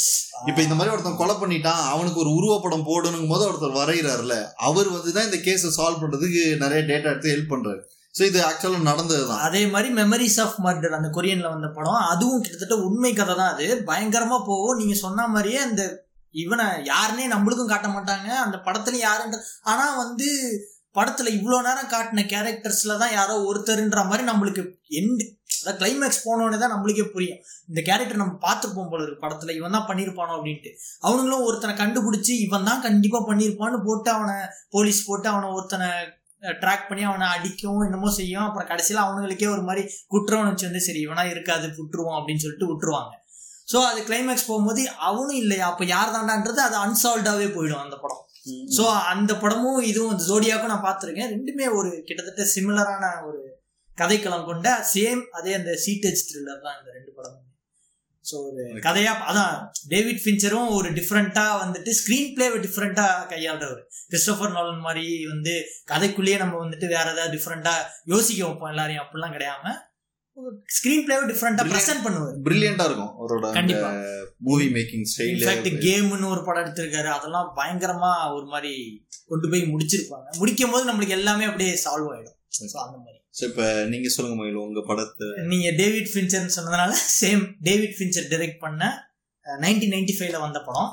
இப்ப இந்த மாதிரி ஒருத்தன் கொலை பண்ணிட்டான், அவனுக்கு ஒரு உருவப்படம் போடணும் போது ஒருத்தர் வரைகிறாருல, அவர் வந்துதான் இந்த கேஸை சால்வ் பண்றதுக்கு நிறைய டேட்டா எடுத்து ஹெல்ப் பண்றாரு. ஸோ இது ஆக்சுவலாக நடந்ததுதான். அதே மாதிரி மெமரிஸ் ஆஃப் மர்டர் அந்த கொரியன்ல வந்த படம், அதுவும் கிட்டத்தட்ட உண்மை கதை தான். அது பயங்கரமா போகும். நீங்க சொன்ன மாதிரியே அந்த இவனை யாருன்னே நம்மளுக்கும் காட்ட மாட்டாங்க அந்த படத்துல யாருன்ற. ஆனா வந்து படத்துல இவ்வளோ நேரம் காட்டின கேரக்டர்ஸ்ல தான் யாரோ ஒருத்தருன்ற மாதிரி நம்மளுக்கு எண்டு அதாவது கிளைமேக்ஸ் போனோடனே தான் நம்மளுக்கே புரியும் இந்த கேரக்டர் நம்ம பார்த்துருப்போம் போல இருக்கு படத்துல, இவன் தான் பண்ணியிருப்பானோ அப்படின்ட்டு. அவங்களும் ஒருத்தனை கண்டுபிடிச்சி இவன் தான் கண்டிப்பா பண்ணியிருப்பான்னு போட்டு அவனை போலீஸ் போட்டு அவனை ஒருத்தனை ட்ராக் பண்ணி அவனை அடிக்கும் என்னமோ செய்யும். அப்புறம் கடைசியில அவங்களுக்கே ஒரு மாதிரி குற்றவன் வச்சு வந்து சரி இவனா இருக்காது விட்டுருவோம் அப்படின்னு சொல்லிட்டு விட்டுருவாங்க. ஸோ அது கிளைமேக்ஸ் போகும்போது அவனும் இல்லையா அப்போ யார் தாண்டான்றது அது அன்சால்வ்டாகவே போயிடும் அந்த படம். ஸோ அந்த படமும் இதுவும் அந்த ஜோடியாக்கும் நான் பார்த்துருக்கேன். ரெண்டுமே ஒரு கிட்டத்தட்ட சிமிலரான ஒரு கதைக்களம் கொண்ட சேம் அதே அந்த சீட்டேஜ் த்ரில்லர் தான் இந்த ரெண்டு படமும். ஸோ ஒரு கதையாக அதான் டேவிட் ஃபின்ச்சரும் ஒரு டிஃப்ரெண்ட்டாக வந்துட்டு ஸ்க்ரீன் பிளேவை டிஃப்ரெண்ட்டாக கையாளுறவர். கிறிஸ்டோஃபர் நோலன் மாதிரி வந்து கதைக்குள்ளேயே நம்ம வந்துட்டு வேற ஏதாவது டிஃப்ரெண்ட்டாக யோசிக்க வைப்போம் எல்லாரையும் அப்படிலாம் கிடையாம ஸ்கிரீன் பிளேவை டிஃபரெண்டா பிரசன்ட் பண்ணுவாரு. பிரில்லியண்டா இருக்கும் அவரோட மூவி மேக்கிங் ஸ்டைல். இன்ஃபேக்ட் கேம்னு ஒரு படம் எடுத்திருக்காரு, அதெல்லாம் பயங்கரமா ஒரு மாதிரி கொண்டு போய் முடிச்சிருப்பாங்க. முடிக்கும் போது நம்மளுக்கு எல்லாமே அப்படியே சால்வ் ஆயிடும். சோ அந்த மாதிரி. சோ இப்ப நீங்க சொல்லுங்க மயிலு, உங்க படத்தை நீங்க டேவிட் ஃபின்ச்சர்னு சொன்னதனால சேம் டேவிட் ஃபின்ச்சர் டைரக்ட் பண்ண நைன்டீன் நைன்டி ஃபைவ்ல வந்த படம்.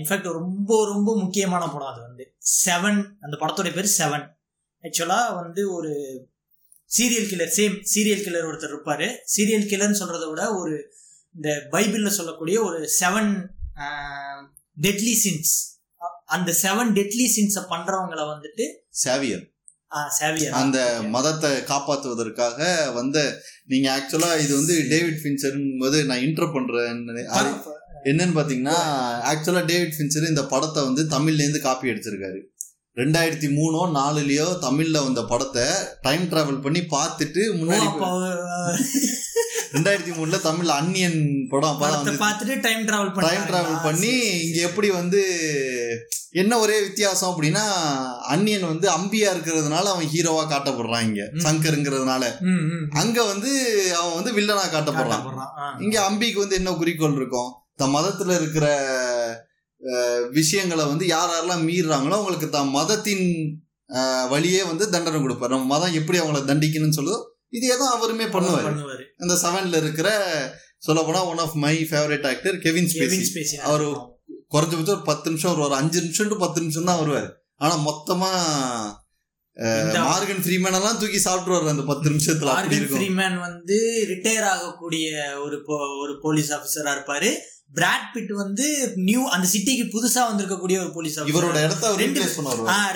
இன்ஃபேக்ட் ரொம்ப ரொம்ப முக்கியமான படம் அது வந்து செவன். அந்த படத்தோட பேர் செவன். ஆக்சுவலா வந்து ஒரு serial killer same serial killer ஒருத்தர் இருப்பாரு. சீரியல் கில்லர்னு சொல்றத விட ஒரு இந்த பைபிள்ல சொல்லக்கூடிய ஒரு செவன் டெட்லி சின்ஸ், அந்த செவன் டெட்லி சின்ஸை பண்றவங்களை வந்துட்டு சேவியர் அந்த மதத்தை காப்பாற்றுவதற்காக வந்த நீங்க ஆக்சுவலா இது வந்து டேவிட் ஃபின்ச்சர்ங்கும் போது நான் இன்டர் பண்றேன் என்னன்னு பாத்தீங்கன்னா ஆக்சுவலா டேவிட் ஃபின்ச்சர் இந்த படத்தை வந்து தமிழ்ல இருந்து காப்பி அடிச்சிருக்காரு. ரெண்டாயிரத்தி மூணோ நாலுலயோ தமிழ்ல வந்த படத்தை டைம் டிராவல் பண்ணி பார்த்துட்டு முன்னாடி ரெண்டாயிரத்தி மூணுல தமிழ்ல அன்னியன் படம் பார்த்துட்டு டைம் டிராவல் டைம் டிராவல் பண்ணி இங்க எப்படி வந்து என்ன ஒரே வித்தியாசம் அப்படின்னா அன்னியன் வந்து அம்பியா இருக்கிறதுனால அவன் ஹீரோவா காட்டப்படுறான், இங்க சங்கருங்கிறதுனால. அங்க வந்து அவன் வந்து வில்லனா காட்டப்படுறான். இங்க அம்பிக்கு வந்து என்ன குறிக்கோள் இருக்கும், த மதத்துல இருக்கிற விஷயங்களை வந்து யார் யாரெல்லாம் மீறுறாங்களோ அவங்களுக்கு தான் மதத்தின் வழியே வந்து தண்டனை கொடுப்பார். நம்ம மதம் எப்படி அவங்கள தண்டிக்கணும்னு சொல்லுதோ இதே தான் அவருமே பண்ணுவார். அந்த செவன்ல இருக்கிற சொல்ல போனா one of my favourite actor Kevin Spacey. அவர் குறைஞ்சபட்சம் ஒரு பத்து நிமிஷம் வருவார், அஞ்சு நிமிஷம் டு பத்து நிமிஷம் தான் வருவார். ஆனா மொத்தமா மார்கன் ஃப்ரீமேன் எல்லாம் தூக்கி சாப்பிட்டுருவாரு அந்த பத்து நிமிஷத்துல. மார்கன் ஃப்ரீமேன் வந்து ரிட்டையர் ஆகக்கூடிய ஒரு ஒரு போலீஸ் ஆஃபீஸரா இருப்பாரு. பிராட் பிட் வந்து நியூ அந்த சிட்டிக்கு புதுசா வந்திருக்கக்கூடிய ஒரு போலீஸ் இவரோட இடத்த ரெண்டு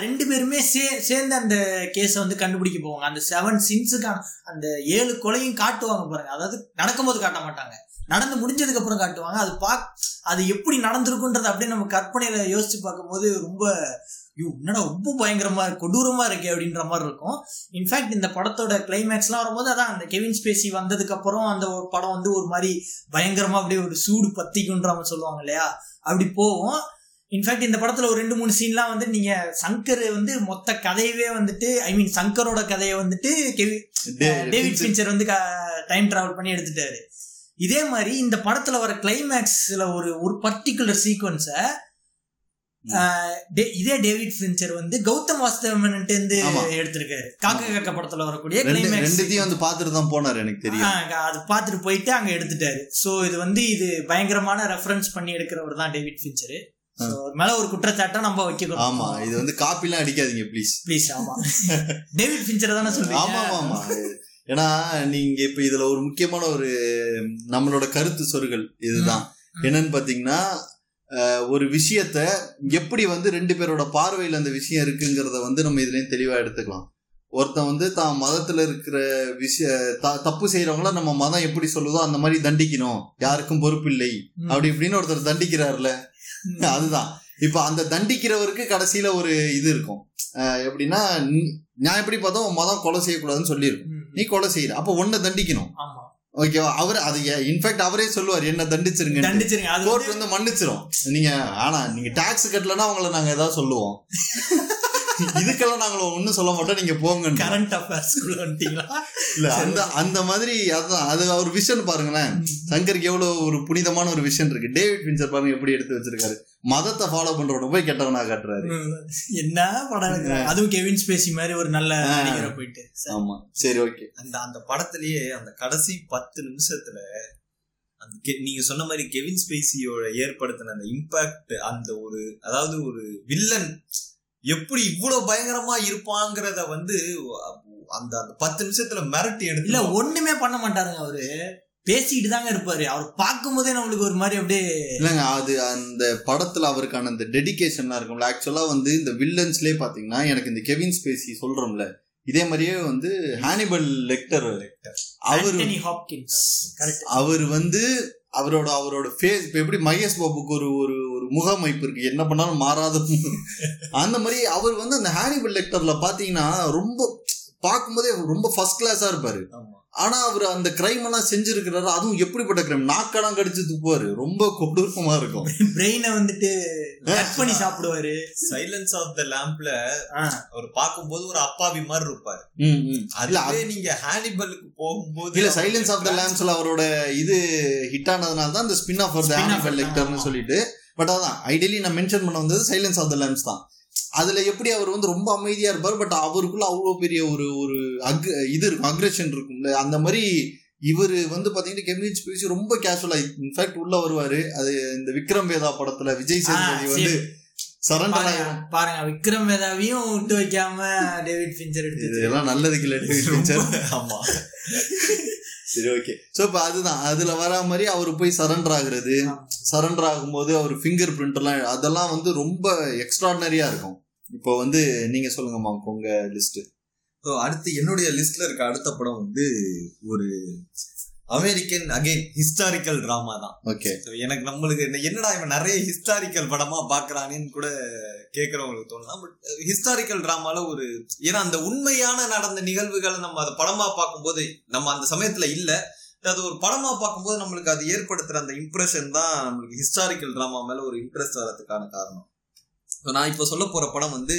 ரெண்டு பேருமே சே சேர்ந்து அந்த கேஸை வந்து கண்டுபிடிக்க போவாங்க. அந்த செவன் சின்ஸுக்கு அந்த ஏழு கொலையும் காட்டுவாங்க பாருங்க. அதாவது நடக்கும்போது காட்ட மாட்டாங்க, நடந்து முடிஞ்சதுக்கு அப்புறம் காட்டுவாங்க. அது பா அது எப்படி நடந்திருக்குன்றது அப்படியே நம்ம கற்பனையில யோசிச்சு பார்க்கும்போது ரொம்ப ஐயோ என்னடா ரொம்ப பயங்கரமா கொடூரமா இருக்கு அப்படின்ற மாதிரி இருக்கும். இன்ஃபேக்ட் இந்த படத்தோட கிளைமேக்ஸ்லாம் வரும்போது அதான் அந்த கெவின் ஸ்பேசி வந்ததுக்கு அப்புறம் அந்த படம் வந்து ஒரு மாதிரி பயங்கரமா அப்படியே ஒரு சூடு பத்திக்குன்ற மாதிரி சொல்லுவாங்க இல்லையா, அப்படி போவோம். இன்ஃபேக்ட் இந்த படத்துல ஒரு ரெண்டு மூணு சீன்லாம் வந்து நீங்க சங்கர் வந்து மொத்த கதையவே வந்துட்டு ஐ மீன் சங்கரோட கதையை வந்துட்டு டேவிட் ஃபின்ச்சர் வந்து டைம் டிராவல் பண்ணி எடுத்துட்டாரு. இதே மாதிரி இந்த படத்துல வர கிளைமேக்ஸ்ல ஒரு ஒரு பர்டிகுலர் சீக்வன்ஸை இதே டேவிட் ஃபின்ச்சர் வந்து கௌதம் வாசுதேவன் எடுத்திருக்காரு. காக்கா காக்கா படத்துல வரக்கூடிய எனக்கு தெரியும் அது பார்த்துட்டு போயிட்டு அங்க எடுத்துட்டாரு. ஸோ இது வந்து இது பயங்கரமான ரெஃபரன்ஸ் பண்ணி எடுக்கிறவர் தான் டேவிட் ஃபின்ச்சர். மேல ஒரு குற்றச்சாட்டை நம்ம வைக்கணும். ஆமா, இது வந்து காப்பி எல்லாம் அடிக்காதீங்க ப்ளீஸ் ப்ளீஸ். ஆமா, டேவிட் ஃபின்ச்சர் தானே சொல்றீங்க. ஆமா ஆமா, ஏன்னா நீங்க இப்ப இதுல ஒரு முக்கியமான ஒரு நம்மளோட கருத்து சொற்கள் இதுதான் என்னன்னு பாத்தீங்கன்னா, ஒரு விஷயத்த எப்படி வந்து ரெண்டு பேரோட பார்வையில் அந்த விஷயம் இருக்குங்கிறத வந்து நம்ம இதுலயும் தெளிவா எடுத்துக்கலாம். ஒருத்தன் வந்து தான் மதத்துல இருக்கிற விஷய தப்பு செய்யறவங்கள நம்ம மதம் எப்படி சொல்லுதோ அந்த மாதிரி தண்டிக்கணும், யாருக்கும் பொறுப்பு இல்லை அப்படி இப்படின்னு ஒருத்தர் தண்டிக்கிறாருல, அதுதான் இப்ப அந்த தண்டிக்கிறவருக்கு கடைசியில ஒரு இது இருக்கும். எப்படின்னா, நான் எப்படி பார்த்தோம் மதம் கொலை செய்யக்கூடாதுன்னு சொல்லியிருக்கோம், நீ கொலை செய்யற அப்ப ஒன்ன தண்டிக்கணும் ஓகேவா. அவர் அது இன்ஃபேக்ட் அவரே சொல்லுவார் என்ன தண்டிச்சிருங்க தண்டிச்சிருங்க கோர்ட் வந்து மன்னிச்சிரும் நீங்க, ஆனா நீங்க டாக்ஸ் கட்டலன்னா அவங்கள நாங்க ஏதாவது சொல்லுவோம், இதுக்கெல்லாம் நாங்கள ஒன்னும் சொல்ல மாட்டோம் நீங்க போங்க. கரண்ட் அஃபேர்ஸ்க்குள்ள வந்துட்டீங்களா இல்ல அந்த அந்த மாதிரி. அதுதான் அது ஒரு விஷன் பாருங்களேன், சங்கருக்கு எவ்வளவு ஒரு புனிதமான ஒரு விஷன் இருக்கு. டேவிட் ஃபின்ச்சர் பாருங்க எப்படி எடுத்து வச்சிருக்காரு, மதத்தை ஃபாலோ பண்றவன போய் கெட்டவனா காட்டுறாரு. என்ன படம் அதுவும் கெவின் ஸ்பேசி மாதிரி ஒரு நல்ல நடிகரை போயிட்டு. ஆமா சரி ஓகே. அந்த அந்த படத்திலேயே அந்த கடைசி பத்து நிமிஷத்துல நீங்க சொன்ன மாதிரி கெவின் ஸ்பேசியோட ஏற்படுத்தின அந்த இம்பாக்ட், அந்த ஒரு அதாவது ஒரு வில்லன் எப்படி இவ்வளவு பயங்கரமா இருப்பாங்கிறத வந்து அந்த பத்து நிமிஷத்துல மிரட்டி எடுத்து இல்ல ஒண்ணுமே பண்ண மாட்டாருங்க, அவரு பேசிட்டு தாங்க இருப்பாரு. அவர் பார்க்கும் போதே நம்மளுக்கு ஒரு மாதிரி அப்படியே இல்லைங்க, அது அந்த படத்துல அவருக்கான அந்த டெடிகேஷன்லாம் இருக்கும்ல. ஆக்சுவலா வந்து இந்த வில்லன்ஸ்லேயே பாத்தீங்கன்னா எனக்கு இந்த கெவின் ஸ்பேசி சொல்றோம்ல, இதே மாதிரியே வந்து ஹானிபல் லெக்டர் அவர் அவர் வந்து அவரோட அவரோட ஃபேஸ் இப்போ எப்படி மகேஷ் பாபுக்கு ஒரு ஒரு முகமைப்பு இருக்கு என்ன பண்ணாலும் மாறாத அந்த மாதிரி அவர் வந்து அந்த ஹானிபல் லெக்டர்ல பாத்தீங்கன்னா ரொம்ப பார்க்கும்போதே ரொம்ப ஃபர்ஸ்ட் கிளாஸா இருப்பாரு. ஆனா அவர் அந்த கிரைம் எல்லாம் செஞ்சிருக்கிறாரு, அதுவும் எப்படிப்பட்ட கிரைம், நாக்கெல்லாம் கடிச்சு துப்புவாரு, ரொம்ப கொடூரமா இருக்கும், பிரெயினை வந்துட்டு கட் பண்ணி சாப்பிடுவாரு. சைலன்ஸ் ஆஃப் த லாம்ப்ல அவர் பார்க்கும்போது ஒரு அப்பாவி மாதிரி இருப்பாரு, அதுல நீங்க ஹானிபலுக்கு போகும்போது இல்ல சைலன்ஸ் ஆஃப் த லாம்ப்ஸ்ல அவரோட இது ஹிட் ஆனதுனால தான் அந்த ஸ்பின் ஆஃப் த ஹானிபல் லெக்டர்னு சொல்லிட்டு. பட் அதான் ஐடியலி நான் மென்ஷன் பண்ண வந்தது சைலன்ஸ் ஆஃப் த லாம்ப்ஸ் தான். அதுல எப்படி அவர் வந்து ரொம்ப அமைதியா இருப்பார், பட் அவருக்குள்ள அவ்வளவு பெரிய ஒரு ஒரு அக் இது இருக்கும், அக்ரெஷன் இருக்கும்ல. அந்த மாதிரி இவர் வந்து பாத்தீங்கன்னா கெமிஸ்ட் பேசி ரொம்ப கேஷுவலா இன்ஃபேக்ட் உள்ள வருவாரு. அது இந்த விக்ரம் வேதா படத்துல விஜய் சேதுபதி வந்து சரண்டர் ஆயிரும் பாருங்க, விக்ரம் வேதாவையும் விட்டு வைக்காம டேவிட் ஃபின்ச்சர் எடுத்து இதெல்லாம் நல்லதுக்கு இல்ல டேவிட் ஃபின்ச்சர். ஆமா சரி ஓகே. ஸோ இப்போ அதுதான் அதுல வரா மாதிரி அவர் போய் சரண்டர் ஆகுறது, சரண்டர் ஆகும்போது அவர் ஃபிங்கர் பிரிண்ட் எல்லாம் அதெல்லாம் வந்து ரொம்ப எக்ஸ்ட்ராடினரியா இருக்கும். இப்போ வந்து நீங்க சொல்லுங்கம்மா உங்க லிஸ்ட். ஸோ அடுத்து என்னுடைய லிஸ்ட்ல இருக்க அடுத்த படம் வந்து ஒரு அமெரிக்கன் அகைன் ஹிஸ்டாரிக்கல் டிராமா தான். ஓகே, எனக்கு நம்மளுக்கு என்னடா இவன் நிறைய ஹிஸ்டாரிக்கல் படமா பாக்குறானேன்னு கூட கேட்கறவங்களுக்கு தோணலாம். பட் ஹிஸ்டாரிக்கல் டிராமால ஒரு ஏன்னா அந்த உண்மையான நடந்த நிகழ்வுகளை நம்ம அதை படமா பார்க்கும்போது நம்ம அந்த சமயத்துல இல்ல அது ஒரு படமா பார்க்கும்போது நம்மளுக்கு அது ஏற்படுத்துற அந்த இம்ப்ரெஷன் தான் நம்மளுக்கு ஹிஸ்டாரிக்கல் டிராமா மேல ஒரு இம்ப்ரெஸ் வர்றதுக்கான காரணம். நான் இப்ப சொல்ல போற படம் வந்து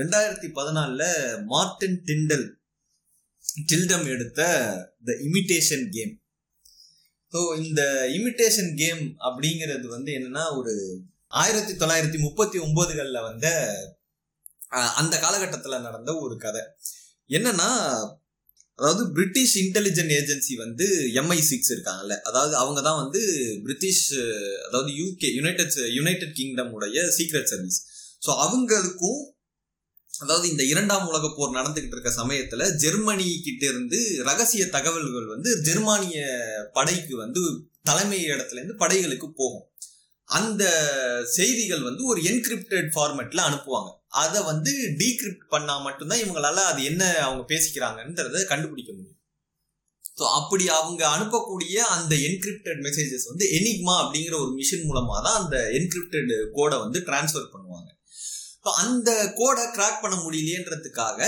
ரெண்டாயிரத்தி பதினாலுல மார்டின் டிண்டல் டில்டம் எடுத்த த இமிட்டேஷன் கேம். ஸோ இந்த இமிட்டேஷன் கேம் அப்படிங்கிறது வந்து என்னன்னா ஒரு ஆயிரத்தி தொள்ளாயிரத்தி முப்பத்தி ஒன்பதுகள்ல வந்த அந்த காலகட்டத்தில் நடந்த ஒரு கதை. என்னன்னா அதாவது பிரிட்டிஷ் இன்டெலிஜென்ட் ஏஜென்சி வந்து எம்ஐ சிக்ஸ் இருக்காங்கல்ல, அதாவது அவங்க தான் வந்து பிரிட்டிஷ் அதாவது யூகே யுனைடெட் யுனைடெட் கிங்டம் உடைய சீக்ரெட் சர்வீஸ். ஸோ அவங்களுக்கும் அதாவது இந்த இரண்டாம் உலக போர் நடந்துகிட்டு இருக்க சமயத்துல ஜெர்மனி கிட்ட இருந்து ரகசிய தகவல்கள் வந்து ஜெர்மானிய படைக்கு வந்து தலைமை இடத்துல இருந்து படைகளுக்கு போகும். அந்த செய்திகள் வந்து ஒரு என்கிரிப்டட் ஃபார்மேட்ல அனுப்புவாங்க, அதை வந்து டீக்ரிப்ட் பண்ணா மட்டும்தான் இவங்களால அது என்ன அவங்க பேசிக்கிறாங்கன்றத கண்டுபிடிக்க முடியும். ஸோ அப்படி அவங்க அனுப்பக்கூடிய அந்த என்கிரிப்டட் மெசேஜஸ் வந்து எனிக்மா அப்படிங்கிற ஒரு மிஷின் மூலமாக தான் அந்த என்கிரிப்டட் கோடை வந்து டிரான்ஸ்ஃபர் பண்ணுவாங்க. ஸோ அந்த கோடை கிராக் பண்ண முடியலையன்றதுக்காக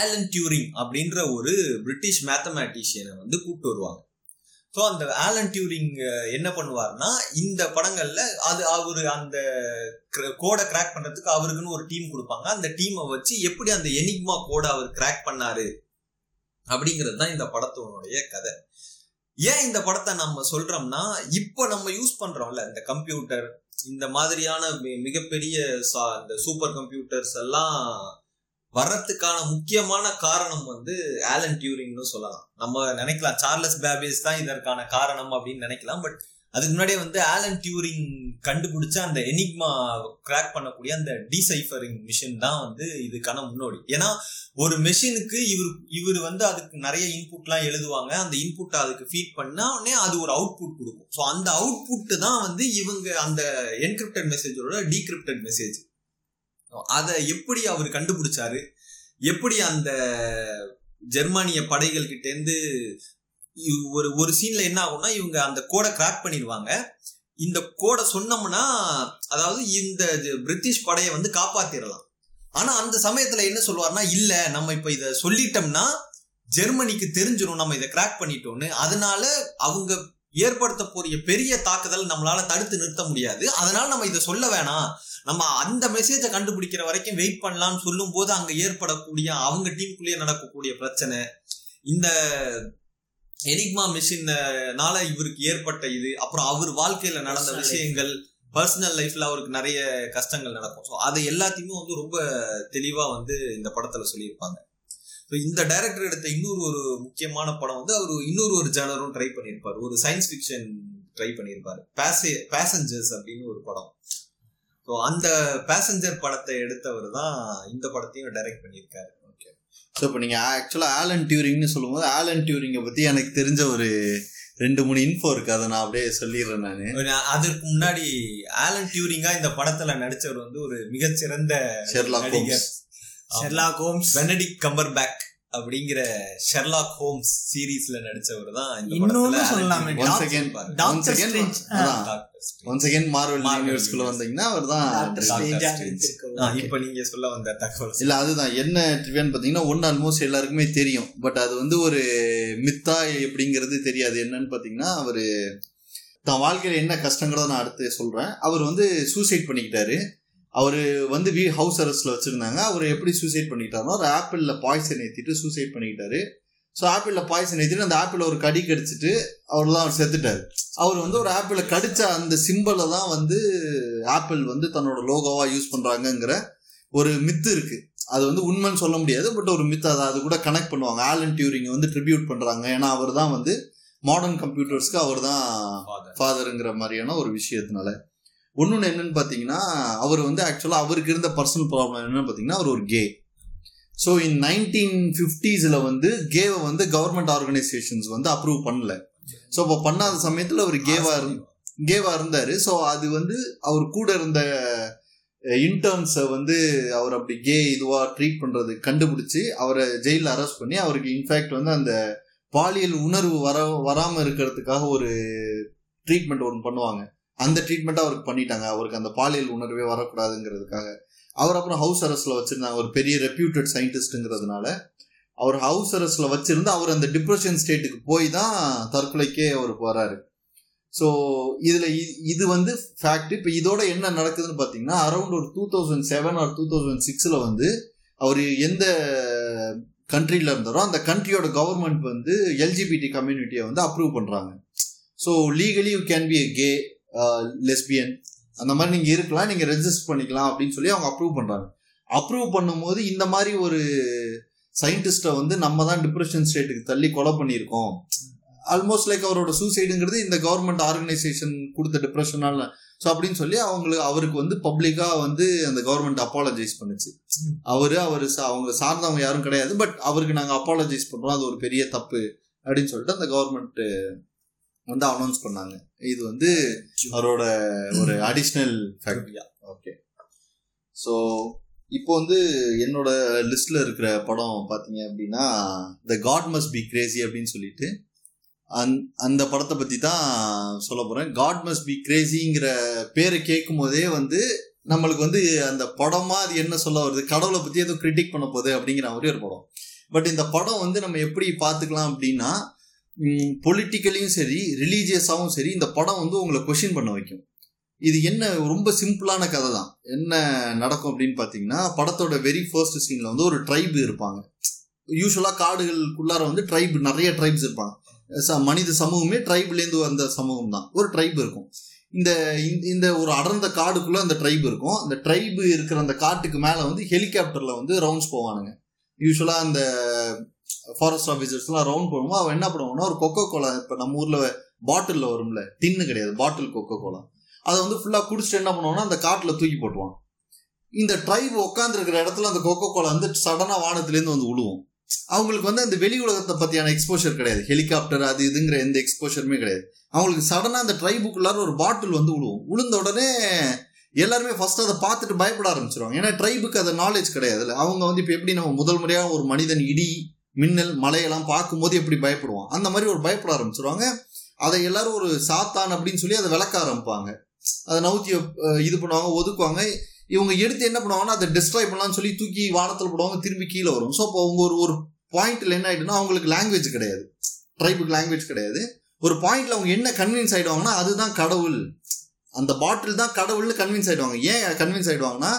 ஆலன் டியூரிங் அப்படின்ற ஒரு பிரிட்டிஷ் மேத்தமேட்டிஷியனை வந்து கூப்பிட்டு வருவாங்க. ஸோ அந்த ஆலன் டியூரிங் என்ன பண்ணுவார்னா, இந்த படங்களில் அது அவர் அந்த கோடை கிராக் பண்ணுறதுக்கு அவருக்குன்னு ஒரு டீம் கொடுப்பாங்க. அந்த டீமை வச்சு எப்படி அந்த எனிக்மா கோடை அவர் கிராக் பண்ணாரு அப்படிங்கிறது தான் இந்த படத்தோடைய கதை. ஏன் இந்த படத்தை நம்ம சொல்றோம்னா, இப்போ நம்ம யூஸ் பண்றோம்ல இந்த கம்ப்யூட்டர், இந்த மாதிரியான மிகப்பெரிய இந்த சூப்பர் கம்ப்யூட்டர்ஸ் எல்லாம் வர்றதுக்கான முக்கியமான காரணம் வந்து ஆலன் டியூரிங்னு சொல்லலாம். நம்ம நினைக்கலாம் சார்லஸ் பேபேஜ் தான் இதற்கான காரணம் அப்படின்னு நினைக்கலாம். பட் அதுக்கு முன்னாடியே வந்து ஆலன் டியூரிங் கண்டுபிடிச்ச அந்த எனிக்மா கிராக் பண்ணக்கூடிய அந்த டிசைஃபரிங் மிஷின் தான் வந்து இதுக்கான முன்னோடி. ஏன்னா ஒரு மெஷினுக்கு இவர் இவர் வந்து அதுக்கு நிறைய இன்புட்லாம் எழுதுவாங்க. அந்த இன்புட்டை அதுக்கு ஃபீட் பண்ணானே அது ஒரு அவுட்புட் கொடுக்கும். ஸோ அந்த அவுட்புட்டு தான் வந்து இவங்க அந்த என்கிரிப்டட் மெசேஜோட டீகிரிப்டட் மெசேஜ். அதை எப்படி அவர் கண்டுபிடிச்சாரு, எப்படி அந்த ஜெர்மானிய படைகள் கிட்டேருந்து ஒரு ஒரு சீன்ல என்ன ஆகும்னா, இவங்க அந்த கோடை கிராக் பண்ணிடுவாங்க. இந்த கோடை சொன்னோம்னா அதாவது இந்த பிரிட்டிஷ் படையை வந்து காப்பாத்திரலாம். ஆனா அந்த சமயத்துல என்ன சொல்லுவார்னா, இல்ல நம்ம இப்ப இதை சொல்லிட்டோம்னா ஜெர்மனிக்கு தெரிஞ்சிடும் நம்ம இதை கிராக் பண்ணிட்டோம்னு, அதனால அவங்க ஏற்படுத்த போறிய பெரிய தாக்குதல் நம்மளால தடுத்து நிறுத்த முடியாது, அதனால நம்ம இதை சொல்ல வேணாம், நம்ம அந்த மெசேஜை கண்டுபிடிக்கிற வரைக்கும் வெயிட் பண்ணலாம்னு சொல்லும் போது அங்க ஏற்படக்கூடிய அவங்க டீமுக்குள்ளேயே நடக்கக்கூடிய பிரச்சனை, இந்த எனிக்மா மிஷின்னால இவருக்கு ஏற்பட்ட இது, அப்புறம் அவர் வாழ்க்கையில நடந்த விஷயங்கள், பர்சனல் லைஃப்ல அவருக்கு நிறைய கஷ்டங்கள் நடக்கும். ஸோ அது எல்லாத்தையுமே வந்து ரொம்ப தெளிவா வந்து இந்த படத்துல சொல்லியிருப்பாங்க. ஸோ இந்த டைரக்டர் எடுத்த இன்னொரு ஒரு முக்கியமான படம் வந்து அவர் இன்னொரு ஒரு ஜானரும் ட்ரை பண்ணியிருப்பாரு, ஒரு சயின்ஸ் ஃபிக்ஷன் ட்ரை பண்ணியிருப்பாரு, பேசே பேசஞ்சர்ஸ் அப்படின்னு ஒரு படம். ஸோ அந்த பேசஞ்சர் படத்தை எடுத்தவர் தான் இந்த படத்தையும் டைரக்ட் பண்ணியிருக்காரு. ஸோ இப்போ நீங்கள் ஆக்சுவலாக ஆலன் டியூரிங்னு சொல்லும்போது ஆலன் டியூரிங்கை பற்றி எனக்கு தெரிஞ்ச ஒரு ரெண்டு மூணு இன்ஃபோ இருக்குது, அதை நான் அப்படியே சொல்லிடுறேன். நான் அதற்கு முன்னாடி ஆலன் டியூரிங்காக இந்த படத்தில் நடித்தவர் வந்து ஒரு மிகச்சிறந்த Sherlock Holmes, Sherlock Holmes Benedict Cumberbatch அப்படிங்கிற ஷெர்லாக் ஹோம்ஸ் சீரீஸ்ல நடிச்சவர் தான். இப்ப நீங்க சொல்ல வந்த தகவல் இல்ல அதுதான் என்ன ட்ரிவியான்னு பாத்தீங்கன்னா, ஒன்னு ஆல்மோஸ்ட் எல்லாருக்குமே தெரியும், பட் அது வந்து ஒரு மித்தா எப்படிங்கிறது தெரியாது. என்னன்னு பாத்தீங்கன்னா, அவரு தன் வாழ்க்கையில என்ன கஷ்டங்களோ நான் அடுத்து சொல்றேன். அவர் வந்து சூசைட் பண்ணிக்கிட்டாரு. அவர் வந்து வீ ஹவுஸ் அரெஸ்ட்டில் வச்சுருந்தாங்க. அவர் எப்படி சூசைட் பண்ணிக்கிட்டாருன்னா, ஒரு ஆப்பிளில் பாய்சன் ஏற்றிட்டு சூசைட் பண்ணிக்கிட்டாரு. ஸோ ஆப்பிளில் பாய்சன் ஏற்றிட்டு அந்த ஆப்பிளில் ஒரு கடி கடிச்சிட்டு அவர்லாம் அவர் செத்துட்டார். அவர் வந்து ஒரு ஆப்பிளில் கடித்த அந்த சிம்பிளை தான் வந்து ஆப்பிள் வந்து தன்னோட லோகோவாக யூஸ் பண்ணுறாங்கங்கிற ஒரு மித்து இருக்குது. அது வந்து உண்மைன்னு சொல்ல முடியாது, பட் ஒரு மித்து. அதை அது கூட கனெக்ட் பண்ணுவாங்க. ஆலன் டியூரிங்கை வந்து ட்ரிபியூட் பண்ணுறாங்க. ஏன்னா அவர் தான் வந்து மாடர்ன் கம்ப்யூட்டர்ஸ்க்கு அவர் தான் ஃபாதருங்கிற மாதிரியான ஒரு விஷயத்தினால. ஒன்னொன்று என்னன்னு பார்த்தீங்கன்னா, அவர் வந்து ஆக்சுவலாக அவருக்கு இருந்த பர்சனல் ப்ராப்ளம் என்னன்னு பார்த்தீங்கன்னா, அவர் ஒரு கே. ஸோ இன் நைன்டீன் ஃபிஃப்டிஸில் வந்து கேவை வந்து கவர்மெண்ட் ஆர்கனைசேஷன்ஸ் வந்து அப்ரூவ் பண்ணல. ஸோ இப்போ பண்ணாத சமயத்தில் அவர் கேவாக இரு கேவாக இருந்தார். ஸோ அது வந்து அவர் கூட இருந்த இன்டர்ன்ஸை வந்து அவர் அப்படி கே இதுவாக ட்ரீட் பண்ணுறது கண்டுபிடிச்சி அவரை ஜெயிலில் அரெஸ்ட் பண்ணி, அவருக்கு இன்ஃபேக்ட் வந்து அந்த பாலியல் உணர்வு வர வராமல் இருக்கிறதுக்காக ஒரு ட்ரீட்மெண்ட் ஒன்று பண்ணுவாங்க. அந்த ட்ரீட்மெண்ட்டாக அவருக்கு பண்ணிட்டாங்க, அவருக்கு அந்த பாலியல் உணர்வே வரக்கூடாதுங்கிறதுக்காக. அவர் அப்புறம் ஹவுஸ் அரெஸ்ட்டில் வச்சுருந்தாங்க. ஒரு பெரிய ரெப்யூட்டட் சயின்டிஸ்ட்டுங்கிறதுனால அவர் ஹவுஸ் அரெஸ்ட்டில் வச்சுருந்து அவர் அந்த டிப்ரெஷன் ஸ்டேட்டுக்கு போய் தான் தற்கொலைக்கே அவர் போகிறாரு. ஸோ இதில் இது வந்து ஃபேக்ட். இப்போ இதோட என்ன நடக்குதுன்னு பார்த்தீங்கன்னா, அரௌண்ட் ஒரு two thousand seven or two thousand சிக்ஸில் வந்து அவர் எந்த கண்ட்ரியில் இருந்தாரோ அந்த கண்ட்ரியோட கவர்மெண்ட் வந்து எல்ஜிபிடி கம்யூனிட்டியை வந்து அப்ரூவ் பண்ணுறாங்க. So legally you can be a gay, lesbian, அந்த மாதிரி நீங்கள் இருக்கலாம், நீங்கள் ரெஜிஸ்டர் பண்ணிக்கலாம் அப்படின்னு சொல்லி அவங்க அப்ரூவ் பண்ணுறாங்க. அப்ரூவ் பண்ணும்போது இந்த மாதிரி ஒரு சயின்டிஸ்ட்டை வந்து நம்ம தான் டிப்ரெஷன் ஸ்டேட்டுக்கு தள்ளி கொலை பண்ணியிருக்கோம். ஆல்மோஸ்ட் லைக் அவரோட சூசைடுங்கிறது இந்த கவர்மெண்ட் ஆர்கனைசேஷன் கொடுத்த டிப்ரெஷனால. ஸோ அப்படின்னு சொல்லி அவங்களுக்கு அவருக்கு வந்து பப்ளிக்காக வந்து அந்த கவர்மெண்ட் அப்பாலஜைஸ் பண்ணுச்சு. அவர் அவர் அவங்க சார்ந்தவங்க யாரும் கிடையாது, பட் அவருக்கு நாங்கள் அப்பாலஜைஸ் பண்ணுறோம், அது ஒரு பெரிய தப்பு அப்படின்னு சொல்லிட்டு அந்த கவர்மெண்ட்டு வந்து அனௌன்ஸ் பண்ணாங்க. இது வந்து அவரோட ஒரு அடிஷ்னல் ஃபேக்டரியா. ஓகே, ஸோ இப்போ வந்து என்னோட லிஸ்ட்டில் இருக்கிற படம் பார்த்தீங்க அப்படின்னா the god must be crazy அப்படின்னு சொல்லிட்டு அந் அந்த படத்தை பற்றி தான் சொல்ல போகிறேன். காட் மஸ்ட் பி கிரேசிங்கிற பேரை கேட்கும் போதே வந்து நம்மளுக்கு வந்து அந்த படமாக அது என்ன சொல்ல வருது, கடவுளை பற்றி எதுவும் கிரிட்டிக் பண்ண போகுது அப்படிங்கிற மாதிரி ஒரு படம். பட் இந்த படம் வந்து நம்ம எப்படி பார்த்துக்கலாம் அப்படின்னா பொலிட்டிக்கலையும் சரி ரிலீஜியஸாகவும் சரி இந்த படம் வந்து உங்களை கொஷின் பண்ண வைக்கும். இது என்ன ரொம்ப சிம்பிளான கதை தான். என்ன நடக்கும் அப்படின்னு பார்த்தீங்கன்னா படத்தோட வெரி ஃபர்ஸ்ட் சீனில் வந்து ஒரு ட்ரைப் இருப்பாங்க. யூஸ்வலாக காடுகளுக்குள்ளார வந்து ட்ரைப் நிறைய ட்ரைப்ஸ் இருப்பாங்க. ச மனித சமூகமே ட்ரைப்லேருந்து வந்த சமூகம் தான். ஒரு ட்ரைப் இருக்கும். இந்த இந்த ஒரு அடர்ந்த காடுக்குள்ளே அந்த ட்ரைப் இருக்கும். அந்த ட்ரைப் இருக்கிற அந்த காட்டுக்கு மேலே வந்து ஹெலிகாப்டரில் வந்து ரவுண்ட்ஸ் போவானுங்க. யூஸ்வலாக அந்த ஃபாரஸ்ட் ஆஃபீஸர்ஸ்லாம் ரவுண்ட் போடுவோம். அவன் என்ன பண்ணுவாங்கன்னா ஒரு கொக்கோ கோலா, இப்போ நம்ம ஊரில் பாட்டிலில் வரும்ல, டின்னு கிடையாது, பாட்டில் கொக்கோ கோலா, அதை வந்து ஃபுல்லாக குடிச்சிட்டு என்ன பண்ணுவோம்னா அந்த காட்டில் தூக்கி போட்டுவான். இந்த ட்ரைப் உட்காந்துருக்கிற இடத்துல அந்த கொக்கோ கோலா வந்து சடனாக வானத்துலேருந்து வந்து விழுவோம். அவங்களுக்கு வந்து அந்த வெளி உலகத்தை பற்றியான எக்ஸ்போஷர் கிடையாது, ஹெலிகாப்டர் அது இதுங்கிற எந்த எக்ஸ்போஷருமே கிடையாது. அவங்களுக்கு சடனாக அந்த ட்ரைபுக்குள்ளார ஒரு பாட்டில் வந்து விழுவோம். விழுந்த உடனே எல்லாருமே ஃபர்ஸ்ட் அதை பார்த்துட்டு பயப்பட ஆரம்பிச்சிருவாங்க. ஏன்னா ட்ரைபுக்கு அதை நாலேஜ் கிடையாது. அவங்க வந்து இப்போ எப்படி நம்ம முதல் முறையாக ஒரு மனிதன் இடி மின்னல் மழையெல்லாம் பார்க்கும்போது எப்படி பயப்படுவான், அந்த மாதிரி ஒரு பயப்பட ஆரம்பிச்சிருவாங்க. அதை எல்லாரும் ஒரு சாத்தான் அப்படின்னு சொல்லி அதை விளக்க ஆரம்பிப்பாங்க. அதை நவுத்தி இது பண்ணுவாங்க, ஒதுக்குவாங்க. இவங்க எடுத்து என்ன பண்ணுவாங்கன்னா அதை டிஸ்ட்ராய் பண்ணலாம்னு சொல்லி தூக்கி வானத்தில் போடுவாங்க, திரும்பி கீழே வரும். ஸோ அப்போ அவங்க ஒரு ஒரு பாயிண்ட்டில் என்ன ஆகிடுன்னா அவங்களுக்கு லாங்குவேஜ் கிடையாது, ட்ரைபுக்கு லாங்குவேஜ் கிடையாது. ஒரு பாயிண்டில் அவங்க என்ன கன்வின்ஸ் ஆகிடுவாங்கன்னா அதுதான் கடவுள், அந்த பாட்டில் தான் கடவுள்னு கன்வின்ஸ் ஆகிடுவாங்க. ஏன் கன்வின்ஸ் ஆகிடுவாங்கன்னா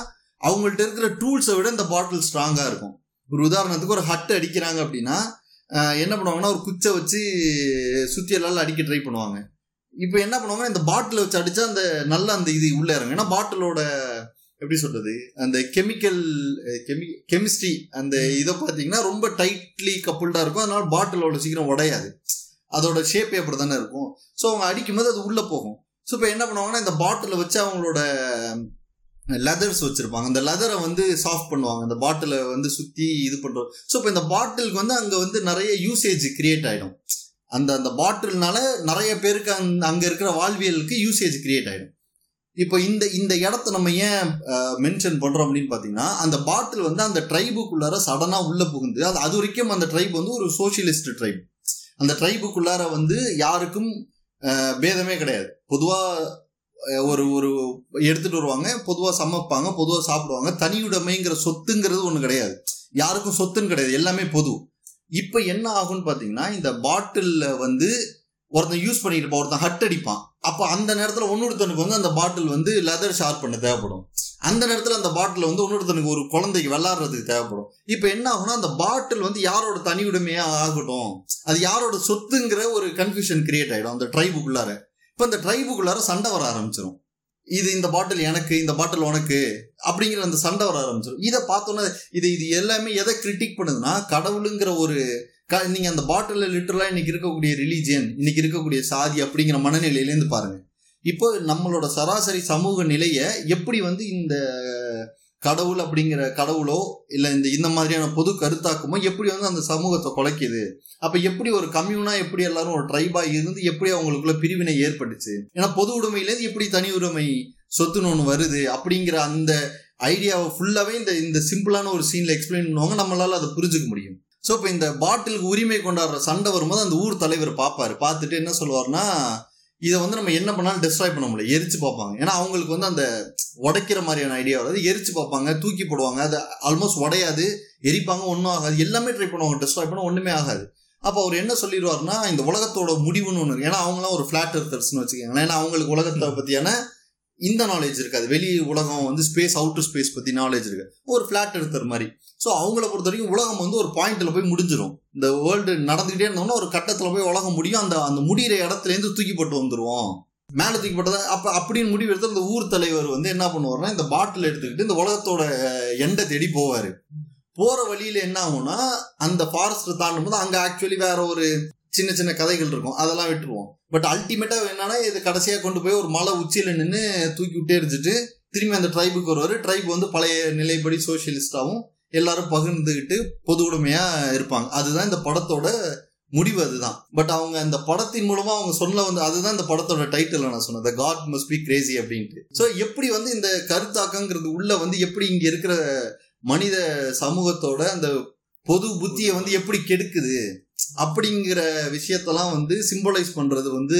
அவங்கள்ட்ட இருக்கிற டூல்ஸை விட இந்த பாட்டில் ஸ்ட்ராங்காக இருக்கும். ஒரு உதாரணத்துக்கு ஒரு ஹட்டு அடிக்கிறாங்க அப்படின்னா என்ன பண்ணுவாங்கன்னா ஒரு குச்சை வச்சு சுற்றி எல்லாரும் அடிக்க ட்ரை பண்ணுவாங்க. இப்போ என்ன பண்ணுவாங்கன்னா இந்த பாட்டில் வச்சு அடித்தா அந்த நல்லா அந்த இது உள்ளே இறங்கும். ஏன்னா பாட்டிலோட எப்படி சொல்கிறது அந்த கெமிக்கல் கெமி கெமிஸ்ட்ரி அந்த இதை பார்த்தீங்கன்னா ரொம்ப டைட்லி கப்புல்டாக இருக்கும். அதனால பாட்டிலோட சீக்கிரம் உடையாது, அதோட ஷேப் பேப்பர் தானே இருக்கும். ஸோ அவங்க அடிக்கும் போது அது உள்ளே போகும். ஸோ இப்போ என்ன பண்ணுவாங்கன்னா இந்த பாட்டில் வச்சு அவங்களோட லெதர்ஸ் வச்சுருப்பாங்க, அந்த லெதரை வந்து சாஃப்ட் பண்ணுவாங்க, அந்த பாட்டிலை வந்து சுற்றி இது பண்ணுறோம். ஸோ இப்போ இந்த பாட்டிலுக்கு வந்து அங்கே வந்து நிறைய யூசேஜ் கிரியேட் ஆகிடும். அந்த அந்த பாட்டில்னால நிறைய பேருக்கு அங் அங்கே இருக்கிற வாழ்வியலுக்கு யூசேஜ் கிரியேட் ஆகிடும். இப்போ இந்த இந்த இடத்த நம்ம ஏன் மென்ஷன் பண்ணுறோம் அப்படின்னு பார்த்தீங்கன்னா அந்த பாட்டில் வந்து அந்த ட்ரைபுக்குள்ளார சடனாக உள்ளே புகுந்து அது அது வரைக்கும் அந்த ட்ரைப் வந்து ஒரு சோஷியலிஸ்ட் ட்ரைப். அந்த ட்ரைபுக்குள்ளார வந்து யாருக்கும் பேதமே கிடையாது. பொதுவாக ஒரு ஒரு எடுத்துகிட்டு வருவாங்க, பொதுவாக சமைப்பாங்க, பொதுவாக சாப்பிடுவாங்க. தனியுடைமைங்கிற சொத்துங்கிறது ஒன்று கிடையாது, யாருக்கும் சொத்துன்னு கிடையாது, எல்லாமே பொது. இப்போ என்ன ஆகும்னு பார்த்தீங்கன்னா இந்த பாட்டிலில் வந்து ஒருத்தன் யூஸ் பண்ணிட்டு இருப்பான், ஒருத்தன் ஹட் அடிப்பான். அப்போ அந்த நேரத்தில் ஒன்னொருத்தனுக்கு வந்து அந்த பாட்டில் வந்து லெதர் ஷார்ப் பண்ண தேவைப்படும். அந்த நேரத்தில் அந்த பாட்டில் வந்து ஒன்னொருத்தனுக்கு ஒரு குழந்தைக்கு விளாட்றதுக்கு தேவைப்படும். இப்போ என்ன ஆகும்னா அந்த பாட்டில் வந்து யாரோட தனி உடைமையாக ஆகட்டும், அது யாரோட சொத்துங்கிற ஒரு கன்ஃபியூஷன் கிரியேட் ஆகிடும் அந்த ட்ரைபுக்குள்ளார. இப்போ அந்த ட்ரைபுக்குள்ளார சண்டை வர ஆரம்பிச்சிடும். இது இந்த பாட்டில் எனக்கு, இந்த பாட்டில் உனக்கு அப்படிங்கிற அந்த சண்டை வர ஆரம்பிச்சிடும். இதை பார்த்தோன்னா இது இது எல்லாமே எதை கிரிட்டிக் பண்ணுதுன்னா கடவுளுங்கிற ஒரு க நீங்கள் அந்த பாட்டிலில் லிட்டரலாக இன்றைக்கி இருக்கக்கூடிய ரிலீஜியன், இன்றைக்கி இருக்கக்கூடிய சாதி அப்படிங்கிற மனநிலையிலேருந்து பாருங்கள். இப்போ நம்மளோட சராசரி சமூக நிலையை எப்படி வந்து இந்த கடவுள் அப்படிங்கிற கடவுளோ இல்லை இந்த இந்த மாதிரியான பொது கருத்தாக்கமோ எப்படி வந்து அந்த சமூகத்தை குலைக்குது. அப்போ எப்படி ஒரு கம்யூனாக எப்படி எல்லாரும் ஒரு ட்ரைபாக இருந்து எப்படி அவங்களுக்குள்ள பிரிவினை ஏற்பட்டுச்சு, ஏன்னா பொது உடைமையிலேருந்து எப்படி தனி உரிமை சொத்துன்னு ஒன்று வருது அப்படிங்கிற அந்த ஐடியாவை ஃபுல்லாகவே இந்த இந்த சிம்பிளான ஒரு சீனில் எக்ஸ்பிளைன் பண்ணுவாங்க. நம்மளால் அதை புரிஞ்சுக்க முடியும். ஸோ இப்போ இந்த பாட்டிலுக்கு உரிமை கொண்டாடுற சண்டை வரும்போது அந்த ஊர் தலைவர் பார்ப்பார். பார்த்துட்டு என்ன சொல்லுவார்னா இதை வந்து நம்ம என்ன பண்ணாலும் டிஸ்ட்ராய் பண்ண முடியல, எரிச்சு பார்ப்பாங்க. ஏன்னா அவங்களுக்கு வந்து அந்த உடைக்கிற மாதிரியான ஐடியா வராது, எரிச்சு பார்ப்பாங்க, தூக்கி போடுவாங்க, அது ஆல்மோஸ்ட் உடையாது, எரிப்பாங்க, ஒன்றும் ஆகாது, எல்லாமே ட்ரை பண்ணுவாங்க டிஸ்ட்ராய் பண்ண, ஒன்றுமே ஆகாது. அப்போ அவர் என்ன சொல்லிடுவார்னா இந்த உலகத்தோட முடிவுன்னு ஒன்று, ஏன்னா அவங்களாம் ஒரு ஃபிளாட் அர்த்தர்ஸ்ன்னு வச்சுக்கோங்களேன். ஏன்னா அவங்களுக்கு உலகத்தை பற்றியான இந்த நாலேஜ் இருக்காது, வெளி உலகம் வந்து ஸ்பேஸ் அவுட்டர் ஸ்பேஸ் பற்றி நாலேஜ் இருக்குது, ஒரு ஃபிளாட் அர்த்தர் மாதிரி. ஸோ அவங்கள பொறுத்த வரைக்கும் உலகம் வந்து ஒரு பாயிண்டில் போய் முடிஞ்சிடும். இந்த வேர்ல்டு நடந்துக்கிட்டே இருந்தோம்னா ஒரு கட்டத்தில் போய் உலகம் முடியும், அந்த அந்த முடிகிற இடத்துலேருந்து தூக்கிப்பட்டு வந்துடுவோம், மேலே தூக்கிப்பட்டதா அப்போ அப்படின்னு முடிவு எடுத்து அந்த ஊர் தலைவர் வந்து என்ன பண்ணுவார்னா இந்த பாட்டில் எடுத்துக்கிட்டு இந்த உலகத்தோட எண்டை தேடி போவார். போகிற வழியில் என்ன ஆகும்னா அந்த ஃபாரஸ்ட்டை தாண்டும் போது அங்கே ஆக்சுவலி வேற ஒரு சின்ன சின்ன கதைகள் இருக்கும், அதெல்லாம் விட்டுருவோம். பட் அல்டிமேட்டாக என்னன்னா இது கடைசியாக கொண்டு போய் ஒரு மலை உச்சியில் நின்று தூக்கி விட்டே இருந்துட்டு திரும்பி அந்த ட்ரைபுக்கு வருவார். ட்ரைப் வந்து பழைய நிலைப்படி சோஷியலிஸ்டாகவும் எல்லாரும் பகிர்ந்துக்கிட்டு பொது உடைமையாக இருப்பாங்க. அதுதான் இந்த படத்தோட முடிவு அதுதான். பட் அவங்க அந்த படத்தின் மூலமா அவங்க சொல்ல வந்து அதுதான் இந்த படத்தோட டைட்டில் நான் சொன்னேன், The Gods Must Be Crazy அப்படின்ட்டு. ஸோ எப்படி வந்து இந்த கருத்தாக்கங்கிறது உள்ள வந்து எப்படி இங்க இருக்கிற மனித சமூகத்தோட அந்த பொது புத்தியை வந்து எப்படி கெடுக்குது அப்படிங்கிற விஷயத்தெல்லாம் வந்து சிம்பலைஸ் பண்றது வந்து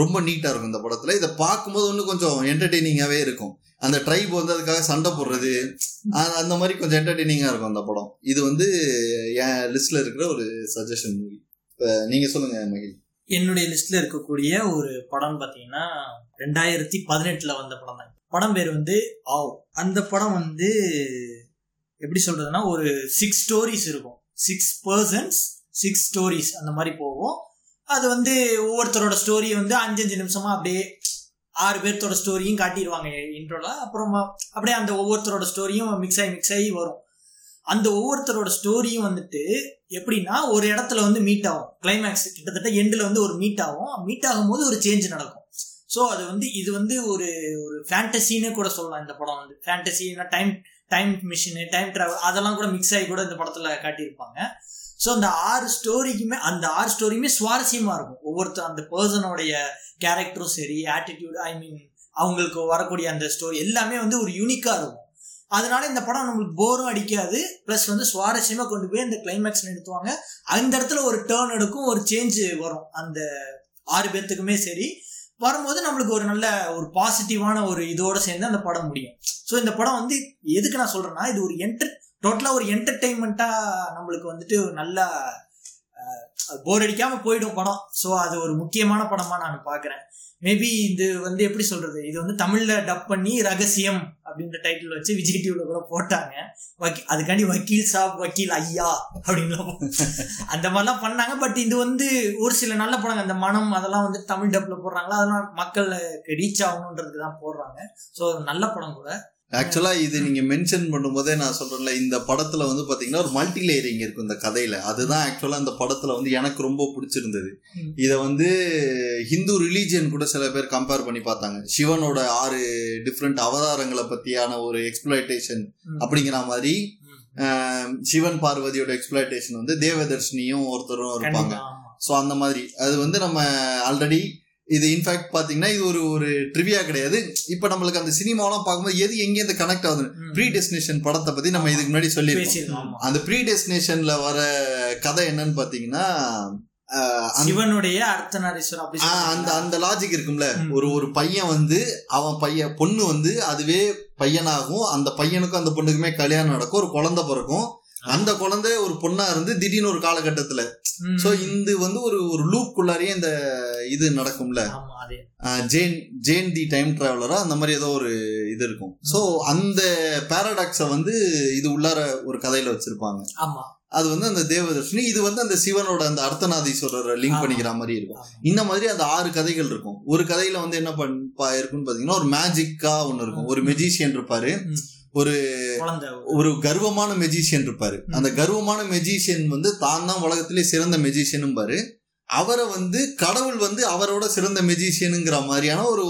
ரொம்ப நீட்டா இருக்கும் இந்த படத்துல. இதை பார்க்கும்போது ஒன்று கொஞ்சம் என்டர்டெய்னிங்காவே இருக்கும். அந்த ட்ரைப் வந்து அதுக்காக சண்டை போடுறது அந்த மாதிரி கொஞ்சம் என்டர்டெய்னிங்கா இருக்கும் அந்த படம். இது வந்து என் லிஸ்ட்ல இருக்கிற ஒரு சஜஷன் மூவி. இப்போ நீங்க சொல்லுங்க மகிழ். என்னுடைய லிஸ்ட்ல இருக்கக்கூடிய ஒரு படம் பாத்தீங்கன்னா ரெண்டாயிரத்தி பதினெட்டுல வந்த படம் தான். படம் பேர் வந்து ஆவ். அந்த படம் வந்து எப்படி சொல்றதுன்னா ஒரு சிக்ஸ் ஸ்டோரிஸ் இருக்கும், சிக்ஸ் பர்சன்ஸ் சிக்ஸ் ஸ்டோரிஸ் அந்த மாதிரி போகும். அது வந்து ஒவ்வொருத்தரோட ஸ்டோரி வந்து அஞ்சு அஞ்சு நிமிஷமா அப்படியே ஆறு பேர்த்தோட ஸ்டோரியும் காட்டிடுவாங்க இன்ட்ரோல. அப்புறமா அப்படியே அந்த ஒவ்வொருத்தரோட ஸ்டோரியும் மிக்ஸ் ஆகி மிக்ஸ் ஆகி வரும். அந்த ஒவ்வொருத்தரோட ஸ்டோரியும் வந்துட்டு எப்படின்னா ஒரு இடத்துல வந்து மீட் ஆகும், கிளைமேக்ஸ் கிட்டத்தட்ட எண்டில் வந்து ஒரு மீட் ஆகும். மீட் ஆகும் போது ஒரு சேஞ்ச் நடக்கும். ஸோ அது வந்து இது வந்து ஒரு ஒரு ஃபேண்டசின்னு கூட சொல்லலாம். இந்த படம் வந்து ஃபேண்டசின்னா time time machine time travel அதெல்லாம் கூட மிக்ஸ் ஆகி கூட இந்த படத்தில் காட்டியிருப்பாங்க. ஸோ அந்த ஆறு ஸ்டோரிக்குமே அந்த ஆறு ஸ்டோரியுமே சுவாரஸ்யமாக இருக்கும். ஒவ்வொருத்தர் அந்த பர்சனோடைய கேரக்டரும் சரி, ஆட்டிடியூட், ஐ மீன் அவங்களுக்கு வரக்கூடிய அந்த ஸ்டோரி எல்லாமே வந்து ஒரு யூனிக்காக இருக்கும். அதனால இந்த படம் நம்மளுக்கு போரும் அடிக்காது, ப்ளஸ் வந்து சுவாரஸ்யமாக கொண்டு போய் அந்த கிளைமேக்ஸ் எடுத்துவாங்க. அந்த இடத்துல ஒரு டேர்ன் எடுக்கும், ஒரு சேஞ்ச் வரும் அந்த ஆறு பேர்த்துக்குமே சரி. வரும்போது நம்மளுக்கு ஒரு நல்ல ஒரு பாசிட்டிவான ஒரு இதோட சேர்ந்து அந்த படம் முடியும். ஸோ இந்த படம் வந்து எதுக்கு நான் சொல்றேன்னா இது ஒரு என்டர் டோட்டலா ஒரு என்டர்டெயின்மெண்டா நம்மளுக்கு வந்துட்டு நல்லா போர் அடிக்காம போயிடும் படம். ஸோ அது ஒரு முக்கியமான படமா நான் பாக்குறேன். மேபி இது வந்து எப்படி சொல்றது, இது வந்து தமிழ்ல டப் பண்ணி ரகசியம் அப்படின்ற டைட்டில் வச்சு விஜய் டிவில கூட போட்டாங்க. அதுக்காண்டி வக்கீல் சாப் வக்கீல் ஐயா அப்படின்னு அந்த மாதிரிலாம் பண்ணாங்க. பட் இது வந்து ஒரு சில நல்ல படங்கள் அந்த மனம் அதெல்லாம் வந்து தமிழ் டப்ல போடுறாங்களா, அதெல்லாம் மக்களுக்கு ரீச் ஆகணும்ன்றது தான் போடுறாங்க. ஸோ நல்ல படம் கூட. ஆக்சுவலா இது நீங்க மென்ஷன் பண்ணும் போதே நான் சொல்றேன்ல, இந்த படத்துல வந்து பாத்தீங்கன்னா ஒரு மல்டி லேயரிங் இருக்கும் இந்த கதையில. அதுதான் ஆக்சுவலா இந்த படத்துல வந்து எனக்கு ரொம்ப பிடிச்சிருந்தது. இத வந்து ஹிந்து ரிலீஜியன் கூட சில பேர் கம்பேர் பண்ணி பார்த்தாங்க. சிவனோட ஆறு டிஃப்ரெண்ட் அவதாரங்களை பத்தியான ஒரு எக்ஸ்பிளாய்டேஷன் அப்படிங்கிற மாதிரி. சிவன் பார்வதியோட எக்ஸ்பிளாய்டேஷன் வந்து தேவதர்ஷினியும் ஒருத்தரும் இருப்பாங்க. சோ அந்த மாதிரி அது வந்து நம்ம ஆல்ரெடி இது இன்ஃபேக்ட் பாத்தீங்கன்னா இது ஒரு ஒரு ட்ரிவியா கிடையாது. இப்ப நம்மளுக்கு அந்த சினிமாலாம் பார்க்கும்போது எது எங்கே அந்த கனெக்ட் ஆகுது, ப்ரீ டெஸ்டினேஷன் படத்தை பத்தி நம்ம இதுக்கு முன்னாடி சொல்லியிருக்கோம். அந்த ப்ரீ டெஸ்டினேஷன்ல வர கதை என்னன்னு பாத்தீங்கன்னா சிவனுடைய அந்த அந்த லாஜிக் இருக்கும்ல, ஒரு ஒரு பையன் வந்து அவன் பையன் பொண்ணு வந்து அதுவே பையனாகும், அந்த பையனுக்கும் அந்த பொண்ணுக்குமே கல்யாணம் நடக்கும், ஒரு குழந்தை பிறக்கும். அந்த குழந்தை ஒரு பொண்ணா இருந்து திடீர்னு ஒரு காலகட்டத்துல சோ இது வந்து ஒரு ஒரு லூப்குள்ளாரியே இந்த இது நடக்கும்ல, ஜேன் ஜேன் தி டைம் டிராவலரா அந்த மாதிரி ஏதோ ஒரு இது இருக்கும். சோ அந்த பாராடாக்ஸ வந்து இது உள்ளார ஒரு கதையில வச்சிருப்பாங்க. அது வந்து அந்த தேவதர்ஷினி, இது வந்து அந்த சிவனோட அந்த அர்த்தநாதீஸ்வரரை லிங்க் பண்ணிக்கிற மாதிரி இருக்கும். இந்த மாதிரி அந்த ஆறு கதைகள் இருக்கும். ஒரு கதையில வந்து என்ன பண்ண இருக்குன்னு பாத்தீங்கன்னா ஒரு மேஜிக்கா ஒண்ணு இருக்கும். ஒரு மெஜிஷியன் இருப்பாரு, ஒரு ஒரு கர்வமான மெஜிஷியன் இருப்பாரு. அந்த கர்வமான மெஜிஷியன் வந்து தான் தான் உலகத்திலே சிறந்த மெஜிஷியனும் பாரு, அவரை வந்து கடவுள் வந்து அவரோட சிறந்த மெஜிஷியனுங்கிற மாதிரியான ஒரு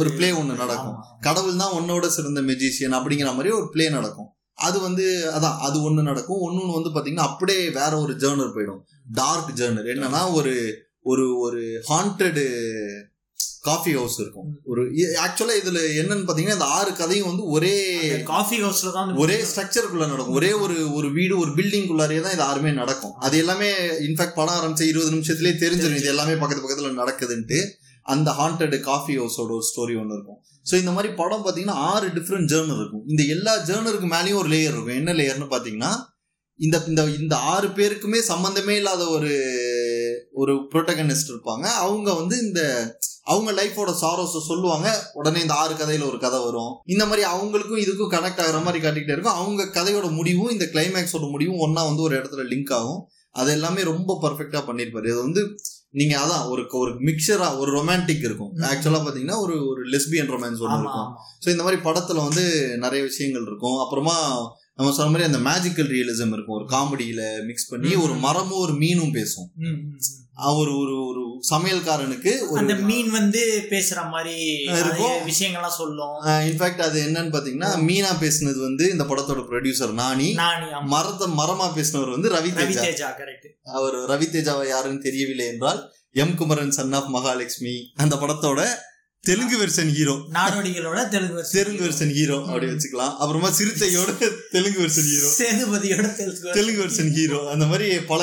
ஒரு பிளே ஒண்ணு நடக்கும். கடவுள் தான் உன்னோட சிறந்த மெஜிஷியன் அப்படிங்கிற மாதிரி ஒரு பிளே நடக்கும். அது வந்து அதான் அது ஒண்ணு நடக்கும். ஒன்னு வந்து பாத்தீங்கன்னா அப்படியே வேற ஒரு ஜேர்னர் போயிடும், டார்க் ஜேர்னர். என்னன்னா ஒரு ஒரு ஒரு ஹாண்டட் காஃபி ஹவுஸ் இருக்கும். ஒரு ஆக்சுவலா இதுல என்னன்னு பாத்தீங்கன்னா இந்த ஆறு கதையும் வந்து ஒரே காஃபி ஹவுஸ்ல தான், ஒரே ஸ்ட்ரக்சருக்குள்ள நடக்கும். ஒரே ஒரு ஒரு வீடு ஒரு பில்டிங் குள்ளாரியே தான் இது ஆறுமே நடக்கும். அது எல்லாமே இன்ஃபேக்ட் படம் ஆரம்பிச்சு இருபது நிமிஷத்துலயே தெரிஞ்சிடும் இது எல்லாமே பக்கத்து பக்கத்துல நடக்குதுன்ட்டு. அந்த ஹாண்டட் காஃபி ஹவுஸோட ஒரு ஸ்டோரி ஒன்று இருக்கும். ஸோ இந்த மாதிரி படம் பாத்தீங்கன்னா ஆறு டிஃப்ரெண்ட் ஜேர்னர் இருக்கும். இந்த எல்லா ஜேர்னருக்கு மேலேயும் ஒரு லேயர் இருக்கும். என்ன லேயர்னு பாத்தீங்கன்னா இந்த இந்த ஆறு பேருக்குமே சம்பந்தமே இல்லாத ஒரு ஒரு புரோட்டகனிஸ்ட் இருப்பாங்க. அவங்க வந்து இந்த அவங்க லைஃபோட சாரோஸை சொல்லுவாங்க. உடனே இந்த ஆறு கதையில ஒரு கதை வரும். இந்த மாதிரி அவங்களுக்கும் இதுக்கும் கனெக்ட் ஆகிற மாதிரி காட்டிக்கிட்டே இருக்கும். அவங்க கதையோட முடிவும் இந்த கிளைமேக்ஸோட முடிவும் ஒன்னா வந்து ஒரு இடத்துல லிங்க் ஆகும். அது எல்லாமே ரொம்ப பர்ஃபெக்டா பண்ணிருப்பாரு. இது வந்து நீங்க அதான் ஒரு ஒரு மிக்சரா ஒரு ரொமான்டிக் இருக்கும். ஆக்சுவலா பாத்தீங்கன்னா ஒரு ஒரு லெஸ்பியன் ரொமான்ஸ் ஒன்று இருக்கும். ஸோ இந்த மாதிரி படத்துல வந்து நிறைய விஷயங்கள் இருக்கும். அப்புறமா நம்ம சொன்ன மாதிரி அந்த மேஜிக்கல் ரியலிசம் இருக்கும். ஒரு காமெடியில மிக்ஸ் பண்ணி ஒரு மரமும் ஒரு மீனும் பேசும். ஒரு ஒரு சமையல்காரனுக்கு அந்த மீன் வந்து பேசுற மாதிரி விஷயங்கள்லாம் சொல்லும். இன்ஃபேக்ட் அது என்னன்னு பாத்தீங்கன்னா மீனா பேசுனது வந்து இந்த படத்தோட ப்ரொடியூசர் நானி, மரத்தை மரமா பேசினவர் வந்து ரவி தேஜா. அவர் ரவி தேஜாவை யாருன்னு தெரியவில்லை என்றால் M Kumaran son of Mahalakshmi அந்த படத்தோட தெலுங்கு வெர்ஷன் ஹீரோ, நாடோடிகளோட தெலுங்கு தெலுங்கு வெர்ஷன் ஹீரோ அப்படி வச்சுக்கலாம். அப்புறமா சிறுத்தையோட தெலுங்கு வெர்ஷன் ஹீரோ, சேதுபதியோட தெலுங்கு வெர்ஷன் ஹீரோ, அந்த மாதிரி பல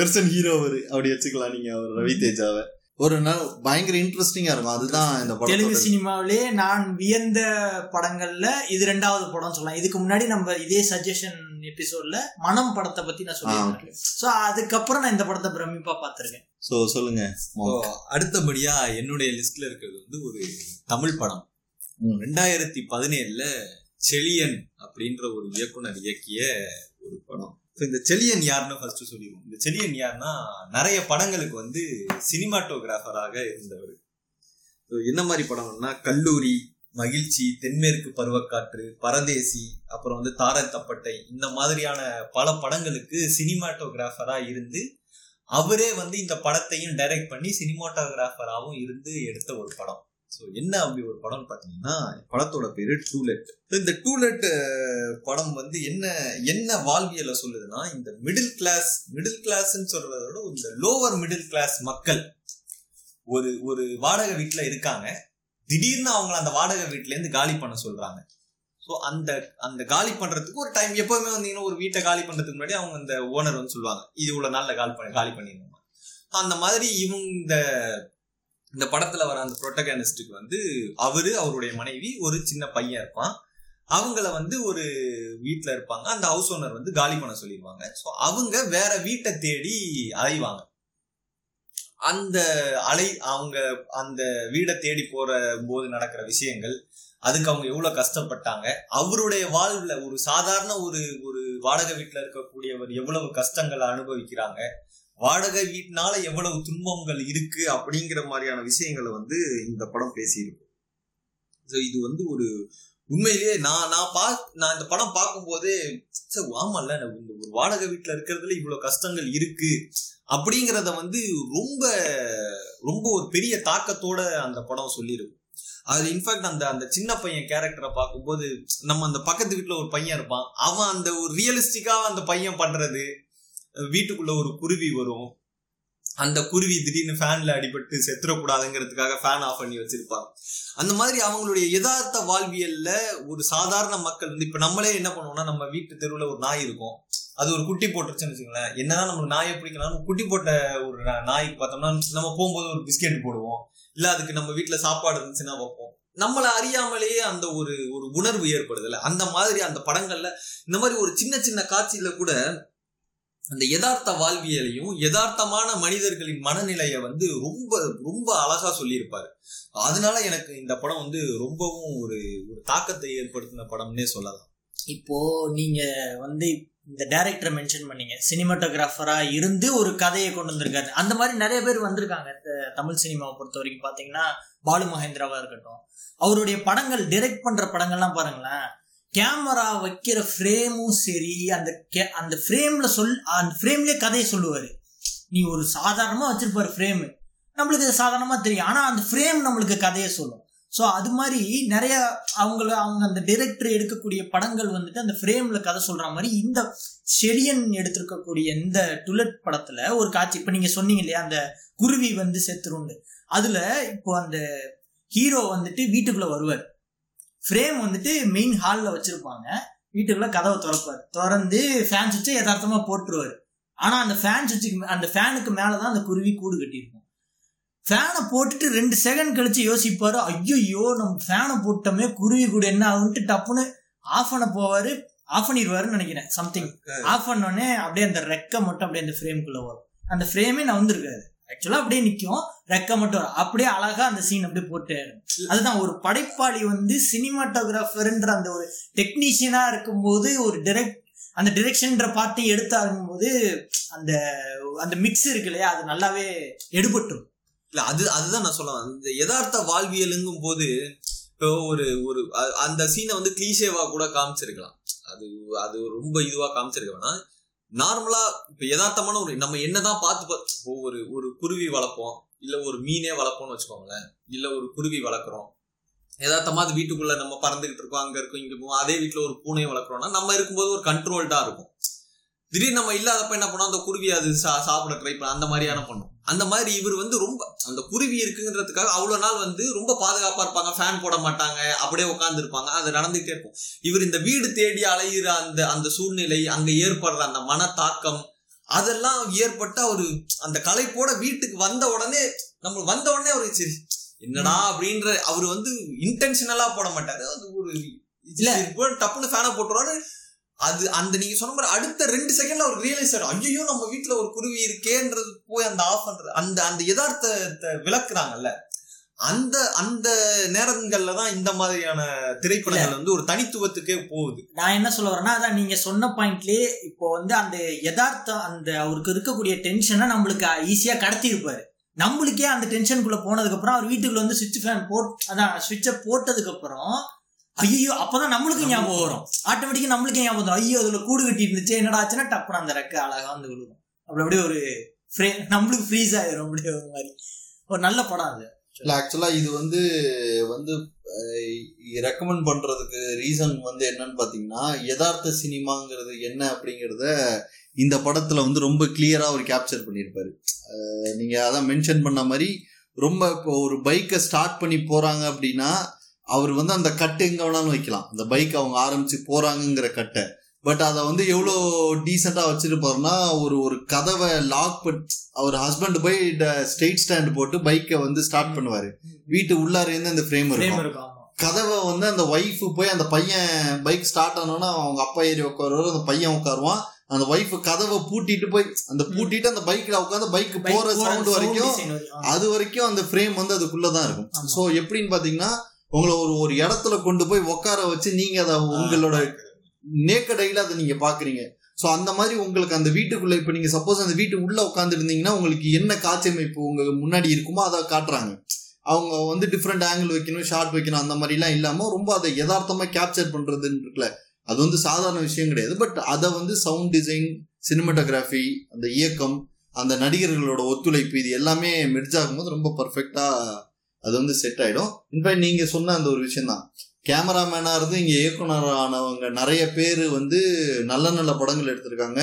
வெர்ஷன் ஹீரோ அவரு அப்படி வச்சுக்கலாம் நீங்க அவர் ரவி தேஜாவை. ஒரு நாள் பயங்கர இன்ட்ரெஸ்டிங்கா இருக்கும். அதுதான் இந்த தெலுங்கு சினிமாவிலே நான் வியந்த படங்கள்ல இது ரெண்டாவது படம் சொல்லலாம். இதுக்கு முன்னாடி நம்ம இதே சஜஷன் எபிசோட்ல மனம் படத்தை பத்தி நான் சொல்லியிருக்கேன். சோ அதுக்கப்புறம் நான் இந்த படத்தை பிரமிப்பா பார்த்திருக்கேன். சோ சொல்லுங்க. அடுத்தபடியா என்னுடைய லிஸ்ட்ல இருக்கிறது வந்து ஒரு தமிழ் படம். ரெண்டாயிரத்தி பதினேழுல செலியன் அப்படின்ற ஒரு இயக்குனர் இயக்கிய ஒரு படம். இந்த செலியன் யாருன்னு ஃபர்ஸ்ட் சொல்லிடுவோம். இந்த செலியன் யாருன்னா நிறைய படங்களுக்கு வந்து சினிமாட்டோகிராஃபராக இருந்தவர். என்ன மாதிரி படம்னா கல்லூரி, மகிழ்ச்சி, தென்மேற்கு பருவக்காற்று, பரதேசி, அப்புறம் வந்து தாரன் தப்பட்டை, இந்த மாதிரியான பல படங்களுக்கு சினிமாட்டோகிராஃபரா இருந்து அவரே வந்து இந்த படத்தையும் டைரக்ட் பண்ணி சினிமாட்டோகிராஃபராகவும் இருந்து எடுத்த ஒரு படம். ஸோ என்ன அப்படி ஒரு படம்னு பார்த்தீங்கன்னா படத்தோட பேரு டூலெட். இந்த டூலெட் படம் வந்து என்ன என்ன வாழ்வியலை சொல்லுதுன்னா இந்த மிடில் கிளாஸ், மிடில் கிளாஸ்ன்னு சொல்றத விட இந்த லோவர் மிடில் கிளாஸ் மக்கள் ஒரு ஒரு வாடகை வீட்டில் இருக்காங்க. திடீர்னு அவங்களை அந்த வாடகை வீட்டிலேருந்து காலி பண்ண சொல்றாங்க. ஸோ அந்த அந்த காலி பண்ணுறதுக்கு ஒரு டைம் எப்போவுமே வந்தீங்கன்னா ஒரு வீட்டை காலி பண்ணுறதுக்கு முன்னாடி அவங்க அந்த ஓனர் வந்து சொல்லுவாங்க இது இவ்வளோ நாளில் காலி பண்ண காலி பண்ணிடுவாங்க. அந்த மாதிரி இவங்க இந்த இந்த படத்தில் வர அந்த புரோட்டகனிஸ்டுக்கு வந்து அவரு அவருடைய மனைவி ஒரு சின்ன பையன் இருப்பான். அவங்கள வந்து ஒரு வீட்டில் இருப்பாங்க. அந்த ஹவுஸ் ஓனர் வந்து காலி பண்ண சொல்லிடுவாங்க. ஸோ அவங்க வேற வீட்டை தேடி அலைவாங்க. அந்த அலை அவங்க அந்த வீடை தேடி போற போது நடக்கிற விஷயங்கள், அதுக்கு அவங்க எவ்வளவு கஷ்டப்பட்டாங்க, அவருடைய வாழ்வுல ஒரு சாதாரண ஒரு ஒரு வாடகை வீட்டுல இருக்கக்கூடியவர் எவ்வளவு கஷ்டங்களை அனுபவிக்கிறாங்க, வாடகை வீட்டினால எவ்வளவு துன்பங்கள் இருக்கு அப்படிங்கிற மாதிரியான விஷயங்களை வந்து இந்த படம் பேசியிருக்கும். ஸோ இது வந்து ஒரு உண்மையிலேயே நான் நான் பா நான் இந்த படம் பார்க்கும்போதே ஆமால ஒரு வாடகை வீட்டுல இருக்கிறதுல இவ்வளவு கஷ்டங்கள் இருக்கு அப்படிங்கிறத வந்து ரொம்ப ரொம்ப ஒரு பெரிய தாக்கத்தோட அந்த படம் சொல்லியிருக்கும். அது இன்ஃபேக்ட் அந்த அந்த சின்ன பையன் கேரக்டரை பார்க்கும்போது நம்ம அந்த பக்கத்து வீட்டில் ஒரு பையன் இருப்பான், அவன் அந்த ஒரு ரியலிஸ்டிக்காக அந்த பையன் பண்ணுறது, வீட்டுக்குள்ளே ஒரு குருவி வரும், அந்த குருவி திடீர்னு ஃபேனில் அடிபட்டு செத்துறக்கூடாதுங்கிறதுக்காக ஃபேன் ஆஃப் பண்ணி வச்சுருப்பான். அந்த மாதிரி அவங்களுடைய யதார்த்த வாழ்வியலில் ஒரு சாதாரண மக்கள் வந்து இப்போ நம்மளே என்ன பண்ணுவோம்னா நம்ம வீட்டு தெருவில் ஒரு நாய் இருக்கும், அது ஒரு குட்டி போட்டுருச்சுன்னு வச்சுங்களேன், என்னதான் நம்ம நாயை பிடிக்கலாம், குட்டி போட்ட ஒரு நாய்க்கு பார்த்தோம்னா நம்ம போகும்போது ஒரு பிஸ்கெட் போடுவோம், இல்லை அதுக்கு நம்ம வீட்டில் சாப்பாடு இருந்துச்சுன்னா வைப்போம். நம்மளை அறியாமலேயே அந்த ஒரு ஒரு உணர்வு ஏற்படுதில்லை. அந்த மாதிரி அந்த படங்கள்ல இந்த மாதிரி ஒரு சின்ன சின்ன காட்சியில கூட அந்த யதார்த்த வாழ்வியலையும் யதார்த்தமான மனிதர்களின் மனநிலையை வந்து ரொம்ப ரொம்ப அழகா சொல்லியிருப்பாரு. அதனால எனக்கு இந்த படம் வந்து ரொம்பவும் ஒரு ஒரு தாக்கத்தை ஏற்படுத்தின படம்னே சொல்லலாம். இப்போ நீங்க வந்து இந்த டைரக்டரை மென்ஷன் பண்ணீங்க, சினிமாட்டோகிராஃபரா இருந்து ஒரு கதையை கொண்டு வந்திருக்காரு. அந்த மாதிரி நிறைய பேர் வந்திருக்காங்க தமிழ் சினிமாவை பொறுத்த வரைக்கும். பாத்தீங்கன்னா பாலு மகேந்திராவா இருக்கட்டும், அவருடைய படங்கள் டைரக்ட் பண்ற படங்கள்லாம் பாருங்களேன், கேமரா வைக்கிற ஃப்ரேமும் சரி, அந்த அந்த ஃப்ரேம்ல சொல் அந்த ஃப்ரேம்லயே கதையை சொல்லுவாரு. நீ ஒரு சாதாரணமா வச்சிருப்பாரு ஃப்ரேம், நம்மளுக்கு அது சாதாரணமா தெரியும், ஆனா அந்த ஃப்ரேம் நம்மளுக்கு கதையை சொல்லும். ஸோ அது மாதிரி நிறைய அவங்கள அவங்க அந்த டைரக்டர் எடுக்கக்கூடிய படங்கள் வந்துட்டு அந்த ஃப்ரேம்ல கதை சொல்ற மாதிரி இந்த செலியன் எடுத்திருக்கக்கூடிய இந்த டுலெட் படத்துல ஒரு காட்சி இப்போ நீங்க சொன்னீங்க இல்லையா அந்த குருவி வந்து செத்துரும்னு, அதுல இப்போ அந்த ஹீரோ வந்துட்டு வீட்டுக்குள்ள வருவார், ஃப்ரேம் வந்துட்டு மெயின் ஹாலில் வச்சிருப்பாங்க, வீட்டுக்குள்ள கதவை திறப்பார், திறந்து ஃபேன் சுவிட்சை யதார்த்தமா போட்டுருவாரு. ஆனா அந்த ஃபேன் சுவிட்சுக்கு அந்த ஃபேனுக்கு மேலதான் அந்த குருவி கூடு கட்டியிருக்கும். ஃபேனை போட்டுட்டு ரெண்டு செகண்ட் கழிச்சு யோசிப்பாரு, ஐயோ நம்ம ஃபேனை போட்டோமே குருவி கூட என்ன ஆகுன்ட்டு டப்புன்னு ஆஃப் பண்ண போவாரு, ஆஃப் பண்ணிடுவாருன்னு நினைக்கிறேன் சம்திங். ஆஃப் பண்ணோடனே அப்படியே அந்த ரெக்கை மட்டும் அப்படியே அந்த ஃப்ரேமுக்குள்ள வரும், அந்த ஃப்ரேமே நவந்திருக்காரு ஆக்சுவலா, அப்படியே நிற்கும் ரெக்கை மட்டும் வரும், அப்படியே அழகா அந்த சீன் அப்படியே போட்டு. அதுதான் ஒரு படைப்பாளி வந்து சினிமாட்டோகிராஃபர்ன்ற அந்த ஒரு டெக்னீஷியனா இருக்கும்போது ஒரு டைரக்ட் அந்த டிரெக்ஷன்ற பார்ட்டி எடுத்தாகும் போது அந்த அந்த மிக்ஸ் இருக்கு இல்லையா அது நல்லாவே எடுபட்டுரும். இல்ல அது அதுதான் நான் சொல்லுவேன், இந்த யதார்த்த வாழ்வியலுங்கும் போது இப்போ ஒரு ஒரு அந்த சீனை வந்து கிளீஷேவா கூட காமிச்சிருக்கலாம், அது அது ரொம்ப இதுவா காமிச்சிருக்கேன்னா நார்மலா இப்போ யதார்த்தமான ஒரு நம்ம என்னதான் பார்த்து ஒரு ஒரு குருவி வளர்ப்போம், இல்லை ஒரு மீனே வளர்ப்போம்னு வச்சுக்கோங்களேன், இல்லை ஒரு குருவி வளர்க்குறோம் யதார்த்தமா, அது வீட்டுக்குள்ள நம்ம பறந்துகிட்டு இருக்கோம், அங்கே இருக்கோம் இங்கே போவோம். அதே வீட்டில் ஒரு பூனையை வளர்க்குறோம்னா நம்ம இருக்கும்போது ஒரு கண்ட்ரோல்டா இருக்கும், திடீர்னு நம்ம இல்லாதப்ப என்ன பண்ணோம், அந்த குருவி அது சாப்பிட ட்ரை பண்ண அந்த மாதிரியான பண்ணும். அந்த மாதிரி இவர் வந்து ரொம்ப அந்த குருவி இருக்குங்கிறதுக்காக அவ்வளோ நாள் வந்து ரொம்ப பாதுகாப்பாக இருப்பாங்க, ஃபேன் போட மாட்டாங்க, அப்படியே உட்காந்துருப்பாங்க, அது நடந்துகிட்டே இருக்கும். இவர் இந்த வீடு தேடி அலையிற அந்த அந்த சூழ்நிலை, அங்கே ஏற்படுற அந்த மன தாக்கம், அதெல்லாம் ஏற்பட்டு அவரு அந்த கலைப்போட வீட்டுக்கு வந்த உடனே நம்ம வந்த உடனே அவரு சரி என்னடா அப்படின்ற, அவரு வந்து இன்டென்ஷனலா போட மாட்டாரு, அது ஒரு இல்ல டப்புன்னு ஃபேனை போட்டுருவாரு. அது அந்த நீங்க சொன்ன மாதிரி அடுத்த ரெண்டு செகண்ட்ல ஒரு ரியலைஸ் ஆகும், ஐயோ நம்ம வீட்டுல ஒரு குருவி இருக்கேன்றது போய் அந்த ஆஃப் பண்றது, அந்த அந்த யதார்த்தத்தை விளக்குறாங்கல்ல. அந்த அந்த நேரங்கள்ல தான் இந்த மாதிரியான திரைப்படங்கள் வந்து ஒரு தனித்துவத்துக்கே போகுது. நான் என்ன சொல்ல வரேன்னா, அதான் நீங்க சொன்ன பாயிண்ட்லயே இப்போ வந்து அந்த யதார்த்தம் அந்த அவருக்கு இருக்கக்கூடிய டென்ஷனை நம்மளுக்கு ஈஸியா கடத்தி இருப்பாரு. நம்மளுக்கே அந்த டென்ஷனுக்குள்ள போனதுக்கு அப்புறம் அவர் வீட்டுக்குள்ள வந்து சுவிட்ச் ஃபேன் போட் அதான் சுவிட்சை போட்டதுக்கு அப்புறம் ஐயோ அப்பதான் நம்மளுக்கு ஞாபகம் வரும், ஆட்டோமேட்டிக்கா நம்மளுக்கு ஞாபகம் வரும், ஐயோ அதுல கூடு கட்டி இருந்துச்சு என்னடா ஆச்சுன்னா டப்புனா அந்த ரெக்க அழகா வந்து விழுவோம், அப்படி அப்படியே ஒரு நம்மளுக்கு ஃப்ரீஸ் ஆயிரும், அப்படியே ஒரு மாதிரி ஒரு நல்ல படம் அது. ஆக்சுவலா இது வந்து வந்து ரெக்கமெண்ட் பண்றதுக்கு ரீசன் வந்து என்னன்னு பாத்தீங்கன்னா, யதார்த்த சினிமாங்கிறது என்ன அப்படிங்கறத இந்த படத்துல வந்து ரொம்ப கிளியரா ஒரு கேப்சர் பண்ணியிருப்பாரு. நீங்க அதான் மென்ஷன் பண்ண மாதிரி ரொம்ப இப்போ ஒரு பைக்கை ஸ்டார்ட் பண்ணி போறாங்க அப்படின்னா அவர் வந்து அந்த கட்டு எங்க வேணாலும் வைக்கலாம், அந்த பைக் அவங்க ஆரம்பிச்சு போறாங்கிற கட்டை, பட் அதை வந்து எவ்வளோ டீசெண்டா வச்சிருப்பாருன்னா ஒரு ஒரு கதவை லாக் பண்ணி அவர் ஹஸ்பண்ட் போய் ஸ்ட்ரெயிட் ஸ்டாண்ட் போட்டு பைக்கை வந்து ஸ்டார்ட் பண்ணுவாரு, வீட்டு உள்ளார இருந்து அந்த ஃப்ரேம் இருக்கும், கதவை வந்து அந்த ஒய்ஃப் போய் அந்த பையன் பைக் ஸ்டார்ட் ஆனோன்னா அவங்க அப்பா ஏறி உட்காருவாரு, அந்த பையன் உட்காருவான், அந்த ஒய்ஃப் கதவை பூட்டிட்டு போய் அந்த பூட்டிட்டு அந்த பைக்ல உட்காந்து பைக் போற சவுண்ட் வரைக்கும் அது வரைக்கும் அந்த ஃப்ரேம் வந்து அதுக்குள்ளதான் இருக்கும். ஸோ எப்படின்னு பாத்தீங்கன்னா உங்களை ஒரு ஒரு இடத்துல கொண்டு போய் உட்கார வச்சு நீங்க அதை உங்களோட நேக்கடையில அதை நீங்க பாக்குறீங்க. ஸோ அந்த மாதிரி உங்களுக்கு அந்த வீட்டுக்குள்ள இப்ப நீங்க சப்போஸ் அந்த வீட்டு உள்ள உட்கார்ந்து இருந்தீங்கன்னா உங்களுக்கு என்ன காட்சி அமைப்பு உங்களுக்கு முன்னாடி இருக்குமோ அதை காட்டுறாங்க. அவங்க வந்து டிஃப்ரெண்ட் ஆங்கிள் வைக்கணும், ஷார்ட் வைக்கணும், அந்த மாதிரி எல்லாம் இல்லாம ரொம்ப அதை யதார்த்தமா கேப்சர் பண்றதுன்னு இருக்குல்ல, அது வந்து சாதாரண விஷயம் கிடையாது. பட் அதை வந்து சவுண்ட் டிசைன், சினிமாட்டோகிராஃபி, அந்த இயக்கம், அந்த நடிகர்களோட ஒத்துழைப்பு, இது எல்லாமே மெர்ஜ் ஆகும்போது ரொம்ப பர்ஃபெக்டா அது வந்து செட் ஆயிடும். இன்ஃபேக்ட் நீங்க சொன்ன அந்த ஒரு விஷயம் தான், கேமராமேனா இருந்து இங்க இயக்குனரானவங்க நிறைய பேர் வந்து நல்ல நல்ல படங்கள் எடுத்திருக்காங்க,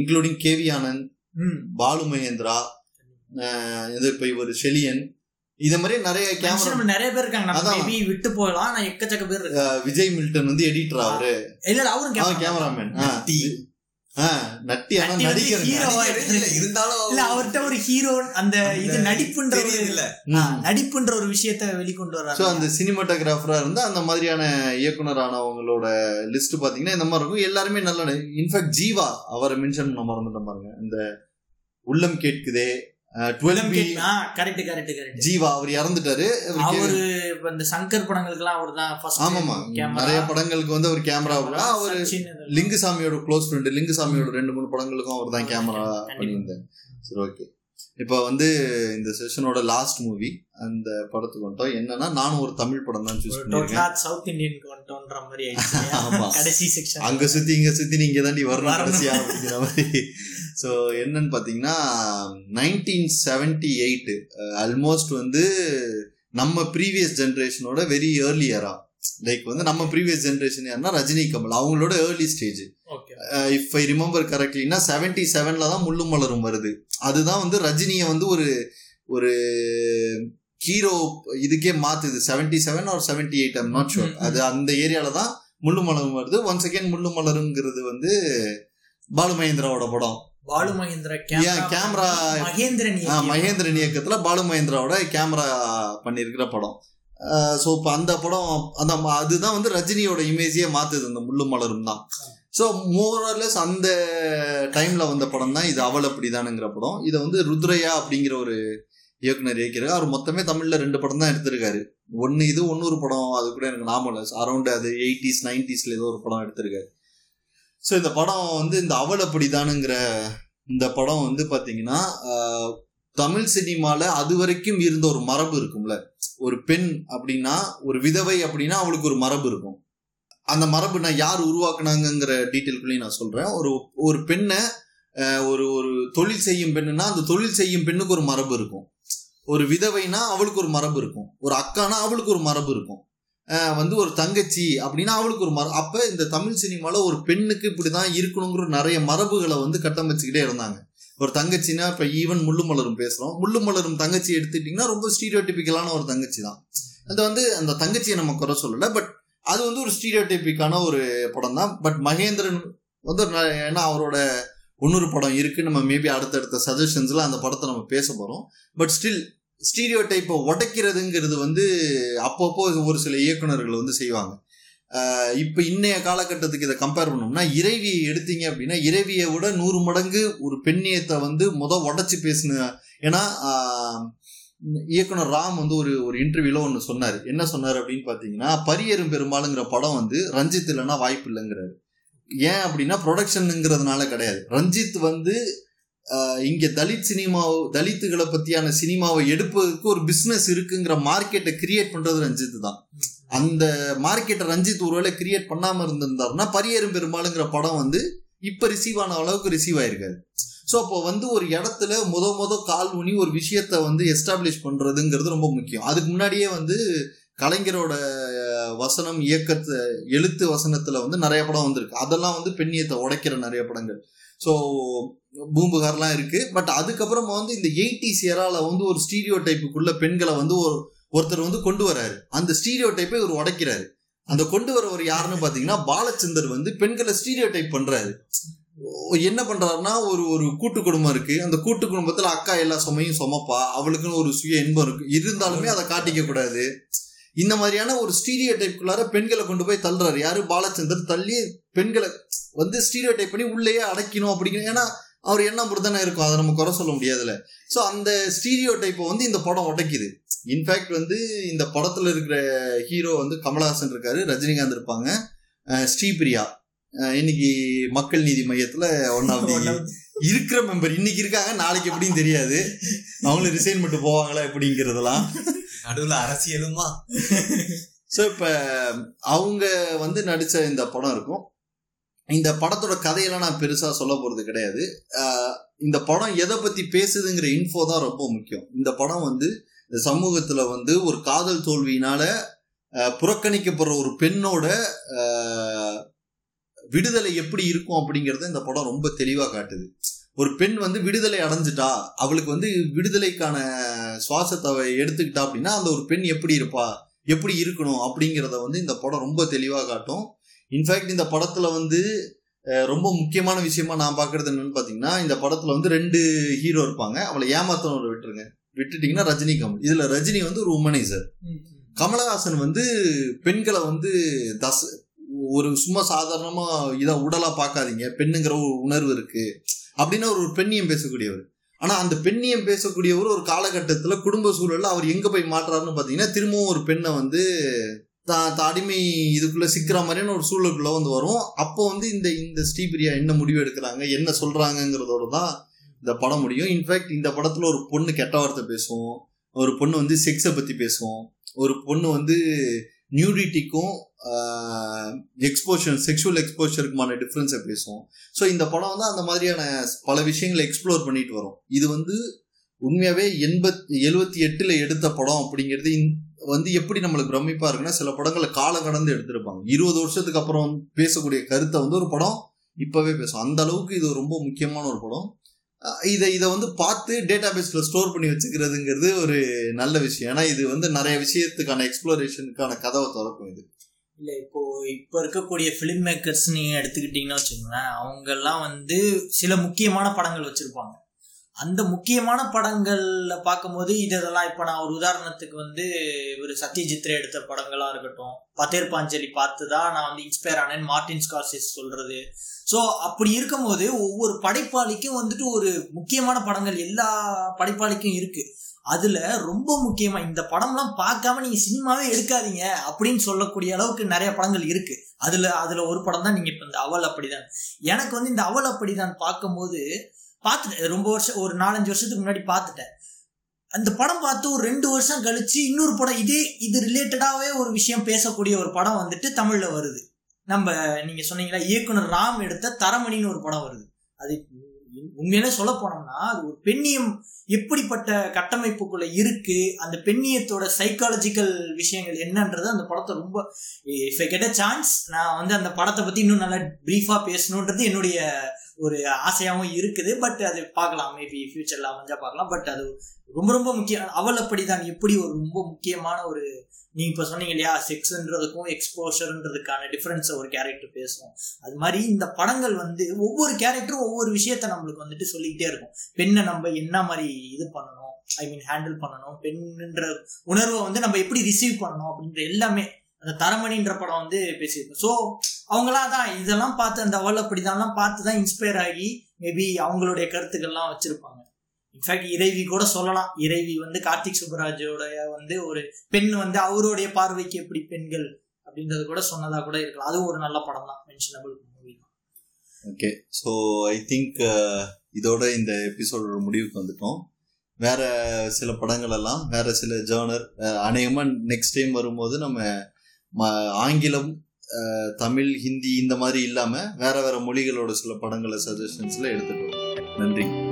இன்க்ளூடிங் கேவி ஆனந்த், பாலு மகேந்திரா, இது இப்ப இவர் செலியன், இத மாதிரி நிறைய கேமரா நிறைய பேர் இருக்காங்க, விட்டு போகலாம் எக்கச்சக்க பேர். விஜய் மில்டன் வந்து எடிட்டர், அவரு அவரும் கேமராமேன், நட்டி ஆனா நடிகர் இருந்தாலும் அவர்கிட்ட ஒரு ஹீரோ அந்த இது நடிப்புன்ற இல்ல நடிப்புன்ற ஒரு விஷயத்தை வெளிக்கொண்டு வர்றாரு. அந்த சினிமாட்டோகிராஃபரா இருந்தா அந்த மாதிரியான இயக்குனரானவங்களோட லிஸ்ட் பாத்தீங்கன்னா இந்த மாதிரி இருக்கும், எல்லாருமே நல்ல. இன்ஃபேக்ட் ஜீவா அவரை மென்ஷன் பண்ண மறந்துட்டேன் பாருங்க, இந்த உள்ளம் கேட்குதே ஜீவா அவர் இறந்துட்டாரு, அவரு இந்த சங்கர் படங்களுக்குலாம் அவர் தான். ஆமாமா, நிறைய படங்களுக்கு வந்து அவர் கேமரா, அவரு லிங்குசாமியோட க்ளோஸ் ஃப்ரெண்ட், லிங்குசாமியோட ரெண்டு மூணு படங்களுக்கும் அவர் தான் கேமரா பண்ணியிருந்தார். சரி, ஓகே, இப்ப வந்து இந்த செஷனோட லாஸ்ட் மூவி அந்த படத்துக்கு வந்துட்டோம். என்னன்னா நானும் ஒரு தமிழ் படம் தான் சூஸ் பண்ணிருக்கேன், சவுத் இந்தியனுக்கு வந்துட்டோம்ன்ற மாதிரி ஆயிடுச்சு கடைசி செக்ஷன், அங்க சுத்தி இங்க சுத்தி நீங்க தாண்டி வரணும் கடைசியா அப்படிங்கிற மாதிரி. ஸோ என்னன்னு பார்த்தீங்கன்னா நைன்டீன் செவன்டி எயிட் ஆல்மோஸ்ட் வந்து நம்ம ப்ரீவியஸ் ஜென்ரேஷனோட வெரி ஏர்லி இயரா, லைக் வந்து நம்ம ப்ரீவியஸ் ஜென்ரேஷன் யாருன்னா ரஜினி கமல் அவங்களோட early stage. If I remember கரெக்ட்லினா செவன்டி செவன்ல தான் முள்ளும் மலரும் வருது, அதுதான் வந்து ரஜினியை வந்து ஒரு ஒரு ஹீரோ இதுக்கே மாத்துது. Seventy seven or seventy eight I'm not sure, அது அந்த ஏரியால தான் முள்ளும் மலரும் வருது. ஒன்ஸ் அகேன் முள்ளும் மலருங்கிறது வந்து பாலு மகேந்திராவோட படம், பாலு மகேந்திரா கேமரா மகேந்திரன் மகேந்திரன் இயக்கத்துல பாலு மகேந்திராவோட கேமரா பண்ணிருக்கிற படம். ஸோ இப்போ அந்த படம் அந்த அதுதான் வந்து ரஜினியோட இமேஜையே மாத்துது, அந்த முள்ளும் மலரும் தான். ஸோ மோரலஸ் அந்த டைம்ல வந்த படம் தான் இது, அவள் அப்படிதானுங்கிற படம். இதை வந்து ருத்ரையா அப்படிங்கிற ஒரு இயக்குனர் இயக்கிறார், அவர் மொத்தமே தமிழ்ல ரெண்டு படம் தான் எடுத்திருக்காரு, ஒன்னு இது ஒன்னொரு படம் அது கூட எனக்கு நார்மல அரௌண்ட் அது எயிட்டிஸ் நைன்டிஸ்ல ஏதோ ஒரு படம் எடுத்திருக்காரு. ஸோ இந்த படம் வந்து இந்த அவள் அப்படிதானுங்கிற இந்த படம் வந்து பார்த்தீங்கன்னா தமிழ் சினிமாவில் அது வரைக்கும் இருந்த ஒரு மரபு இருக்கும்ல, ஒரு பெண் அப்படின்னா ஒரு விதவை அப்படின்னா அவளுக்கு ஒரு மரபு இருக்கும், அந்த மரபு நான் யார் உருவாக்குனாங்கிற டீட்டெயிலுக்குள்ளேயும் நான் சொல்கிறேன். ஒரு ஒரு பெண்ணை ஒரு ஒரு தொழில் செய்யும் பெண்ணுன்னா அந்த தொழில் செய்யும் பெண்ணுக்கு ஒரு மரபு இருக்கும், ஒரு விதவைனா அவளுக்கு ஒரு மரபு இருக்கும், ஒரு அக்கானா அவளுக்கு ஒரு மரபு இருக்கும். வந்து ஒரு தங்கச்சி அப்படின்னா அவளுக்கு ஒரு மர அப்போ இந்த தமிழ் சினிமாவில் ஒரு பெண்ணுக்கு இப்படி தான் இருக்கணுங்கிற நிறைய மரபுகளை வந்து கட்டமைச்சிக்கிட்டே இருந்தாங்க. ஒரு தங்கச்சின்னா இப்போ ஈவன் முள்ளு மலரும் பேசுகிறோம், முள்ளு மலரும் தங்கச்சி எடுத்துட்டிங்கன்னா ரொம்ப ஸ்டீரியோடிபிக்கலான ஒரு தங்கச்சி தான். அது வந்து அந்த தங்கச்சியை நம்ம குறை சொல்லலை, பட் அது வந்து ஒரு ஸ்டீரியோடிபிக்கான ஒரு படம் தான். பட் மகேந்திரன் வந்து ஏன்னா அவரோட இன்னொரு படம் இருக்குது, நம்ம மேபி அடுத்தடுத்த சஜஷன்ஸில் அந்த படத்தை நம்ம பேச போகிறோம். பட் ஸ்டில் ஸ்டீரியோ டைப்பை உடைக்கிறதுங்கிறது வந்து அப்பப்போ ஒரு சில இயக்குநர்கள் வந்து செய்வாங்க. இப்போ இன்னைய காலகட்டத்துக்கு இதை கம்பேர் பண்ணோம்னா இறைவியை எடுத்தீங்க அப்படின்னா இறைவியை விட நூறு மடங்கு ஒரு பெண்ணியத்தை வந்து முத உடச்சி பேசின. ஏன்னா இயக்குனர் ராம் வந்து ஒரு ஒரு இன்டர்வியூவில் ஒன்று சொன்னார். என்ன சொன்னார் அப்படின்னு பார்த்தீங்கன்னா, பரியரும் பெருமாளுங்கிற படம் வந்து ரஞ்சித் இல்லைன்னா வாய்ப்பு இல்லைங்கிறாரு. ஏன் அப்படின்னா ப்ரொடக்ஷனுங்கிறதுனால கிடையாது. ரஞ்சித் வந்து இங்கே தலித் சினிமா தலித்துகளை பற்றியான சினிமாவை எடுப்பதற்கு ஒரு பிஸ்னஸ் இருக்குங்கிற மார்க்கெட்டை கிரியேட் பண்ணுறது ரஞ்சித் தான். அந்த மார்க்கெட்டை ரஞ்சித் ஒருவேளை கிரியேட் பண்ணாமல் இருந்திருந்தாருன்னா பரியரும் பெருமாளுங்கிற படம் வந்து இப்போ ரிசீவ் ஆன அளவுக்கு ரிசீவ் ஆகிருக்காது. ஸோ அப்போ வந்து ஒரு இடத்துல முத முத கால் ஊனி ஒரு விஷயத்தை வந்து எஸ்டாப்ளிஷ் பண்ணுறதுங்கிறது ரொம்ப முக்கியம். அதுக்கு முன்னாடியே வந்து கலைஞரோட வசனம் இயக்கத்தை எழுத்து வசனத்தில் வந்து நிறைய படம் வந்திருக்கு. அதெல்லாம் வந்து பெண்ணியத்தை உடைக்கிற நிறைய படங்கள். ஸோ பூம்புகார்லாம் இருக்குது. பட் அதுக்கப்புறமா வந்து இந்த எயிட்டிஸ் ஏராவில் வந்து ஒரு ஸ்டீரியோ டைப்புக்குள்ள பெண்களை வந்து ஒரு ஒருத்தர் வந்து கொண்டு வராரு. அந்த ஸ்டீரியோ டைப்பை இவர் உடைக்கிறாரு. அந்த கொண்டு வரவர் யாருன்னு பார்த்தீங்கன்னா பாலச்சந்தர் வந்து பெண்களை ஸ்டீரியோ டைப் பண்ணுறாரு. என்ன பண்ணுறாருன்னா ஒரு ஒரு கூட்டு குடும்பம் இருக்குது. அந்த கூட்டு குடும்பத்தில் அக்கா எல்லா சுமையும் சுமப்பா, அவளுக்குன்னு ஒரு சுய இன்பம் இருக்குது, இருந்தாலுமே அதை காட்டிக்கக்கூடாது. இந்த மாதிரியான ஒரு ஸ்டீரியோ டைப்புக்குள்ளார பெண்களை கொண்டு போய் தள்ளுறாரு. யாரு? பாலச்சந்தர். தள்ளி பெண்களை வந்து ஸ்டீரியோ டைப் பண்ணி உள்ளேயே அடைக்கணும் அப்படிங்கிற, ஏன்னா அவர் என்ன புரிதானே இருக்கும், அதை நம்ம குறை சொல்ல முடியாதுல்ல. ஸோ அந்த ஸ்டீரியோ டைப்பை வந்து இந்த படம் உடைக்குது. இன்ஃபேக்ட் வந்து இந்த படத்தில் இருக்கிற ஹீரோ வந்து கமலஹாசன் இருக்காரு, ரஜினிகாந்த் இருப்பாங்க, ஸ்ரீபிரியா இன்னைக்கு மக்கள் நீதி மையத்தில் ஒன்னாவது இருக்கிற மெம்பர், இன்னைக்கு இருக்காங்க நாளைக்கு எப்படின்னு தெரியாது, அவங்களும் ரிசைன் பண்ணிட்டு போவாங்களா எப்படிங்கிறதெல்லாம் நடுவில் அரசியலுமா. ஸோ இப்போ அவங்க வந்து நடித்த இந்த படம் இருக்கும். இந்த படத்தோட கதையெல்லாம் நான் பெருசாக சொல்ல போகிறது கிடையாது. இந்த படம் எதை பற்றி பேசுதுங்கிற இன்ஃபோ தான் ரொம்ப முக்கியம். இந்த படம் வந்து சமூகத்தில் வந்து ஒரு காதல் தோல்வியினால் புறக்கணிக்கப்படுற ஒரு பெண்ணோட விடுதலை எப்படி இருக்கும் அப்படிங்கிறத இந்த படம் ரொம்ப தெளிவாக காட்டுது. ஒரு பெண் வந்து விடுதலை அடைஞ்சிட்டா, அவளுக்கு வந்து விடுதலைக்கான சுவாசத்தை எடுத்துக்கிட்டா அப்படின்னா அந்த ஒரு பெண் எப்படி இருப்பா, எப்படி இருக்கணும் அப்படிங்கிறத வந்து இந்த படம் ரொம்ப தெளிவாக காட்டும். இன்ஃபேக்ட் இந்த படத்தில் வந்து ரொம்ப முக்கியமான விஷயமா நான் பார்க்குறது என்னென்னு பார்த்தீங்கன்னா, இந்த படத்தில் வந்து ரெண்டு ஹீரோ இருப்பாங்க. அவளை ஏமாத்தனோட விட்டுருங்க, விட்டுட்டிங்கன்னா ரஜினி கமல். இதில் ரஜினி வந்து ஒரு உமனைசர், கமலஹாசன் வந்து பெண்களை வந்து தஸ் ஒரு சும்மா சாதாரணமாக இதை உடலாக பார்க்காதீங்க, பெண்ணுங்கிற ஒரு உணர்வு இருக்குது அப்படின்னு ஒரு பெண்ணியம் பேசக்கூடியவர். ஆனால் அந்த பெண்ணியம் பேசக்கூடியவர் ஒரு காலகட்டத்தில் குடும்ப சூழலில் அவர் எங்கே போய் மாட்டுறாருன்னு பார்த்தீங்கன்னா, திரும்பவும் ஒரு பெண்ணை வந்து தா அடிமை இதுக்குள்ளே சிக்கிற மாதிரியான ஒரு சூழலுக்குள்ளே வந்து வரும். அப்போ வந்து இந்த இந்த ஸ்ரீபிரியா என்ன முடிவு எடுக்கிறாங்க, என்ன சொல்கிறாங்கிறதோட தான் இந்த படம் முடியும். இன்ஃபேக்ட் இந்த படத்தில் ஒரு பொண்ணு கெட்ட வார்த்தை பேசுவோம், ஒரு பொண்ணு வந்து செக்ஸை பற்றி பேசுவோம், ஒரு பொண்ணு வந்து நியூடிட்டிக்கும் எக்ஸ்போஷர் செக்ஷுவல் எக்ஸ்போஷருக்குமான டிஃப்ரென்ஸை பேசுவோம். ஸோ இந்த படம் வந்து அந்த மாதிரியான பல விஷயங்களை எக்ஸ்ப்ளோர் பண்ணிட்டு வரும். இது வந்து உண்மையாகவே எண்பத்தி எழுபத்தி எட்டில் எடுத்த படம் அப்படிங்கிறது வந்து எப்படி நம்மளுக்கு பிரமிப்பாக இருக்குன்னா, சில படங்களை காலம் கடந்து எடுத்திருப்பாங்க. இருபது வருஷத்துக்கு அப்புறம் பேசக்கூடிய கருத்தை வந்து ஒரு படம் இப்போவே பேசும். அந்த அளவுக்கு இது ரொம்ப முக்கியமான ஒரு படம். இதை இதை வந்து பார்த்து டேட்டா பேஸில் ஸ்டோர் பண்ணி வச்சுக்கிறதுங்கிறது ஒரு நல்ல விஷயம். ஏன்னா இது வந்து நிறைய விஷயத்துக்கான எக்ஸ்ப்ளோரேஷனுக்கான கதவை திறக்கும். இது இல்லை இப்போது இப்போ இருக்கக்கூடிய ஃபிலிம் மேக்கர்ஸ் நீங்கள் எடுத்துக்கிட்டிங்கன்னா வச்சுக்கோங்களேன், அவங்கெல்லாம் வந்து சில முக்கியமான படங்கள் வச்சுருப்பாங்க. அந்த முக்கியமான படங்களில் பார்க்கும்போது இது இதெல்லாம் இப்போ நான் ஒரு உதாரணத்துக்கு வந்து ஒரு சத்யஜித் ரே எடுத்த படங்களாக இருக்கட்டும், பதேர் பாஞ்சலி பார்த்து தான் நான் வந்து இன்ஸ்பயர் ஆனேன்னு மார்டின் ஸ்கார்செஸ் சொல்கிறது. ஸோ அப்படி இருக்கும்போது ஒவ்வொரு படைப்பாளிக்கும் வந்துட்டு ஒரு முக்கியமான படங்கள் எல்லா படைப்பாளிக்கும் இருக்குது. அதில் ரொம்ப முக்கியமாக இந்த படம்லாம் பார்க்காம நீங்கள் சினிமாவே எடுக்காதீங்க அப்படின்னு சொல்லக்கூடிய அளவுக்கு நிறைய படங்கள் இருக்குது. அதில் அதில் ஒரு படம் தான் நீங்கள் இப்போ இந்த அவள் அப்படிதான். எனக்கு வந்து இந்த அவள் அப்படிதான் பார்க்கும்போது பார்த்துட்டேன், ரொம்ப வருஷம் ஒரு நாலஞ்சு வருஷத்துக்கு முன்னாடி பார்த்துட்டேன். அந்த படம் பார்த்து ஒரு ரெண்டு வருஷம் கழித்து இன்னொரு படம் இதே இது ரிலேட்டடாகவே ஒரு விஷயம் பேசக்கூடிய ஒரு படம் வந்துட்டு தமிழில் வருது. நம்ம நீங்கள் சொன்னீங்களா இயக்குனர் ராம் எடுத்த தரமணின்னு ஒரு படம் வருது. அது உண்மையில சொல்ல போனோம்னா அது ஒரு பெண்ணியம் எப்படிப்பட்ட கட்டமைப்புக்குள்ள இருக்கு, அந்த பெண்ணியத்தோட சைக்காலஜிக்கல் விஷயங்கள் என்னன்றது அந்த படத்தை ரொம்ப, if I get a chance நான் வந்து அந்த படத்தை பத்தி இன்னும் நல்லா பிரீஃபா பேசணுன்றது என்னுடைய ஒரு ஆசையாகவும் இருக்குது. பட் அது பார்க்கலாம், மேபி ஃபியூச்சர்ல அமைஞ்சா பார்க்கலாம். பட் அது ரொம்ப ரொம்ப முக்கியம். அவள் அப்படிதான் எப்படி ஒரு ரொம்ப முக்கியமான ஒரு, நீங்க இப்ப சொன்னீங்க இல்லையா செக்ஸ்ன்றதுக்கும் எக்ஸ்போஷர்ன்றதுக்கான டிஃபரன்ஸை ஒரு கேரக்டர் பேசுவோம், அது மாதிரி இந்த படங்கள் வந்து ஒவ்வொரு கேரக்டரும் ஒவ்வொரு விஷயத்த நம்மளுக்கு வந்துட்டு சொல்லிக்கிட்டே இருக்கும். பெண்ணை நம்ம என்ன மாதிரி இது பண்ணணும், ஐ மீன் ஹேண்டில் பண்ணணும், பெண்ணுன்ற உணர்வை வந்து நம்ம எப்படி ரிசீவ் பண்ணணும் அப்படின்ற எல்லாமே அந்த தரமணின்ற படம் வந்து பேசியிருக்கோம். ஸோ அவங்களாம் தான் இதெல்லாம் பார்த்து அந்த அவள் அப்படிதான் பார்த்து தான் இன்ஸ்பயர் ஆகி மேபி அவங்களுடைய கருத்துக்கள்லாம் வச்சிருப்பாங்க. இன்ஃபேக்ட் இறைவி கூட சொல்லலாம். இறைவி வந்து கார்த்திக் சுப்பராஜோடைய வந்து ஒரு பெண் வந்து அவருடைய பார்வைக்கு எப்படி பெண்கள் அப்படின்றது கூட சொன்னதா கூட இருக்கலாம். அதுவும் ஒரு நல்ல படம் தான், மென்ஷனபிள் மூவி தான். ஓகே, ஸோ ஐ திங்க் இதோட இந்த எபிசோடோட முடிவுக்கு வந்துட்டோம். வேற சில படங்கள் எல்லாம் வேற சில ஜேர்னர் அநேகமா நெக்ஸ்ட் டைம் வரும்போது நம்ம ஆங்கிலம், தமிழ், ஹிந்தி இந்த மாதிரி இல்லாம வேற வேற மொழிகளோட சில படங்களை சஜஷன்ஸ்ல எடுத்துட்டு வரோம். நன்றி.